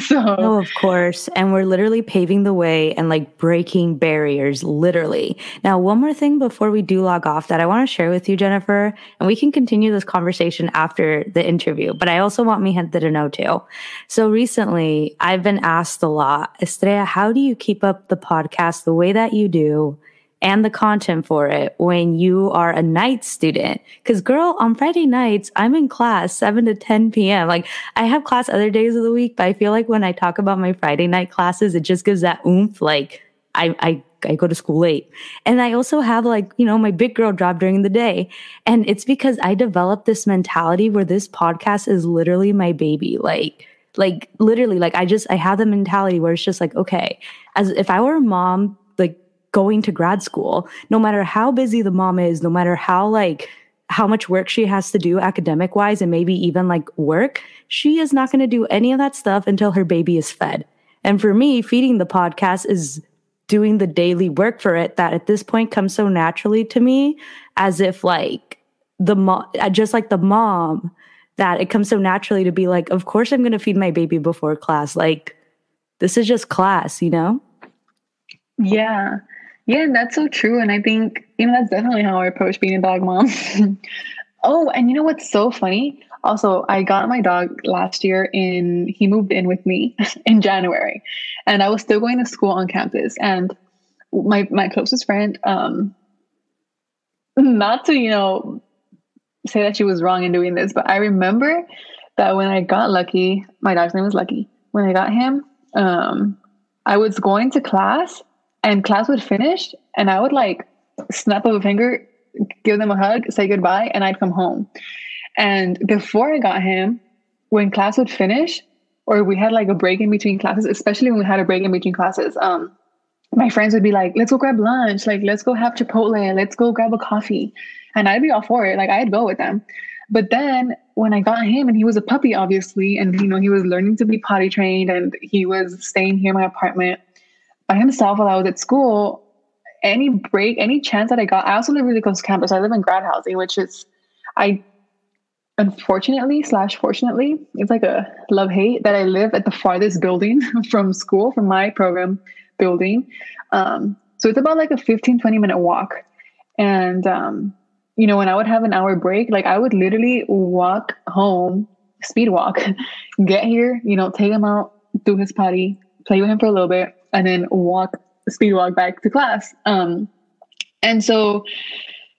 so Oh, of course. And we're literally paving the way and like breaking barriers, literally. Now, one more thing before we do log off that I want to share with you, Jennifer, and we can continue this conversation after the interview, but I also want mi gente to know too. So recently I've been asked a lot, Estrella, how do you keep up the podcast the way that you do and the content for it when you are a night student? Because girl, on Friday nights, I'm in class seven to ten p.m. Like I have class other days of the week, but I feel like when I talk about my Friday night classes, it just gives that oomph. Like I, I, I go to school late. And I also have like, you know, my big girl job during the day. And it's because I developed this mentality where this podcast is literally my baby. Like, like literally, like I just, I have the mentality where it's just like, okay, as if I were a mom, like, going to grad school, no matter how busy the mom is, no matter how like how much work she has to do academic wise, and maybe even like work, she is not going to do any of that stuff until her baby is fed. And for me, feeding the podcast is doing the daily work for it that at this point comes so naturally to me, as if like the mom, just like the mom, that it comes so naturally to be like, of course I'm going to feed my baby before class. Like this is just class, you know? Yeah. Yeah, that's so true. And I think, you know, that's definitely how I approach being a dog mom. Oh, and you know what's so funny? Also, I got my dog last year and he moved in with me in January, and I was still going to school on campus. And my, my closest friend, um, not to, you know, say that she was wrong in doing this, but I remember that when I got Lucky, my dog's name was Lucky. When I got him, um, I was going to class, and class would finish, and I would like snap of a finger, give them a hug, say goodbye, and I'd come home. And before I got him, when class would finish, or we had like a break in between classes, especially when we had a break in between classes, um, my friends would be like, let's go grab lunch. Like, let's go have Chipotle. Let's go grab a coffee. And I'd be all for it. Like, I'd go with them. But then when I got him, and he was a puppy, obviously, and, you know, he was learning to be potty trained, and he was staying here in my apartment by himself while I was at school, any break, any chance that I got, I also live really close to campus. I live in grad housing, which is, I, unfortunately slash fortunately, it's like a love hate that I live at the farthest building from school, from my program building. Um, so it's about like a fifteen, twenty minute walk. And, um, you know, when I would have an hour break, like I would literally walk home, speed walk, get here, you know, take him out, do his potty, play with him for a little bit, and then walk, speed walk back to class. Um, and so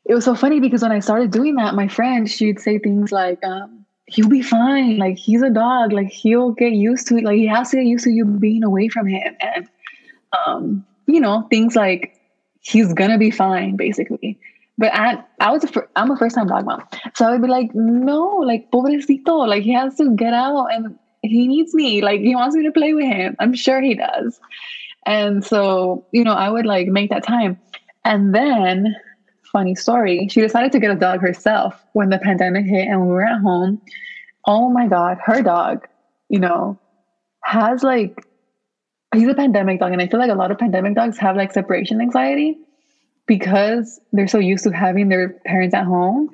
it was so funny because when I started doing that, my friend, she'd say things like, um, he'll be fine. Like, he's a dog. Like, he'll get used to it. Like, he has to get used to you being away from him. And, um, you know, things like, he's going to be fine, basically. But I, I was a fir- I'm a first-time dog mom. So I would be like, no, like, pobrecito. Like, he has to get out and he needs me. Like, he wants me to play with him. I'm sure he does. And so, you know, I would like make that time. And then, funny story, she decided to get a dog herself when the pandemic hit and we were at home. Oh my God, her dog, you know, has like, he's a pandemic dog. And I feel like a lot of pandemic dogs have like separation anxiety because they're so used to having their parents at home.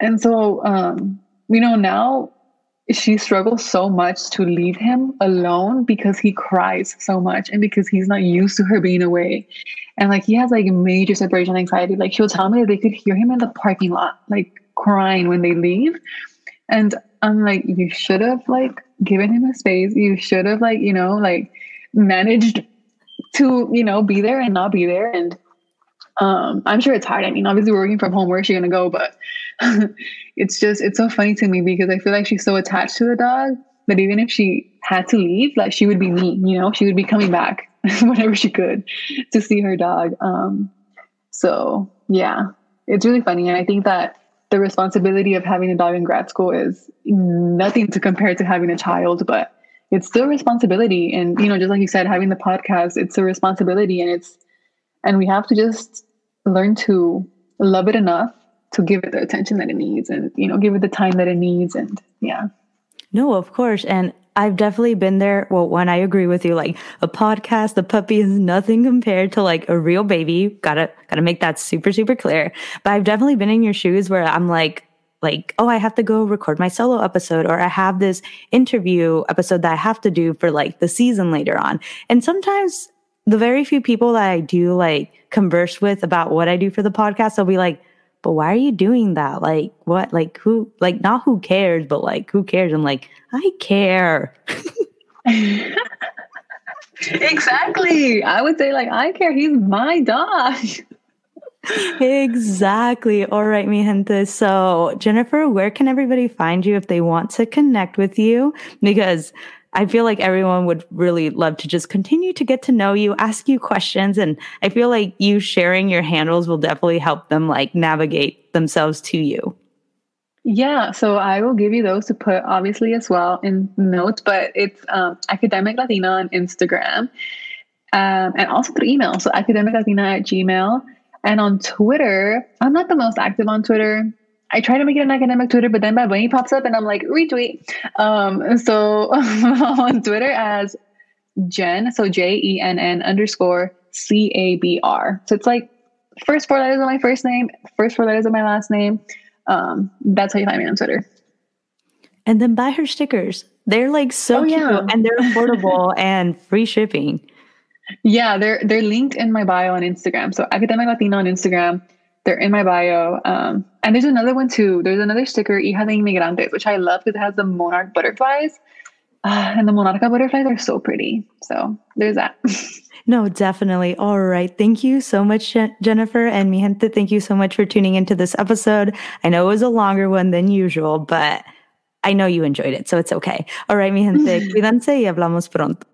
And so, um, you know, now, she struggles so much to leave him alone because he cries so much and because he's not used to her being away. And like, he has like major separation anxiety. Like, she'll tell me that they could hear him in the parking lot, like crying when they leave. And I'm like, you should have like given him a space. You should have like, you know, like managed to, you know, be there and not be there. And um, I'm sure it's hard. I mean, obviously we're working from home. Where's she going to go? But it's just, it's so funny to me because I feel like she's so attached to the dog that even if she had to leave, like she would be mean, you know, she would be coming back whenever she could to see her dog. Um, so yeah, it's really funny. And I think that the responsibility of having a dog in grad school is nothing to compare to having a child, but it's still responsibility. And, you know, just like you said, having the podcast, it's a responsibility, and it's, and we have to just learn to love it enough to give it the attention that it needs and, you know, give it the time that it needs. And yeah. No, of course. And I've definitely been there. Well, one, I agree with you, like a podcast, the puppy is nothing compared to like a real baby. Gotta, gotta make that super, super clear. But I've definitely been in your shoes where I'm like, like, oh, I have to go record my solo episode, or I have this interview episode that I have to do for like the season later on. And sometimes the very few people that I do like converse with about what I do for the podcast, they'll be like, but why are you doing that? Like what, like who, like not who cares, but like who cares? I'm like, I care. Exactly. I would say like, I care. He's my dog. Exactly. All right, mi gente. So Jennifer, where can everybody find you if they want to connect with you? Because I feel like everyone would really love to just continue to get to know you, ask you questions. And I feel like you sharing your handles will definitely help them like navigate themselves to you. Yeah. So I will give you those to put obviously as well in notes, but it's um, Academic Latina on Instagram um, and also through email. So Academic Latina at Gmail, and on Twitter, I'm not the most active on Twitter. I try to make it an academic Twitter, but then Bad Bunny pops up and I'm like, retweet. Um, so on Twitter as Jen, so J E N N underscore C A B R. So it's like first four letters of my first name, first four letters of my last name. Um, that's how you find me on Twitter. And then buy her stickers. They're like so oh, cute yeah. and they're affordable and free shipping. Yeah, they're they're linked in my bio on Instagram. So Academic Latina on Instagram. They're in my bio. Um, and there's another one too. There's another sticker, Hija de Inmigrantes, which I love because it has the monarch butterflies. Uh, and the monarca butterflies are so pretty. So there's that. No, definitely. All right. Thank you so much, Je- Jennifer. And mi gente, thank you so much for tuning into this episode. I know it was a longer one than usual, but I know you enjoyed it, so it's okay. All right, mi gente, cuídense y hablamos pronto.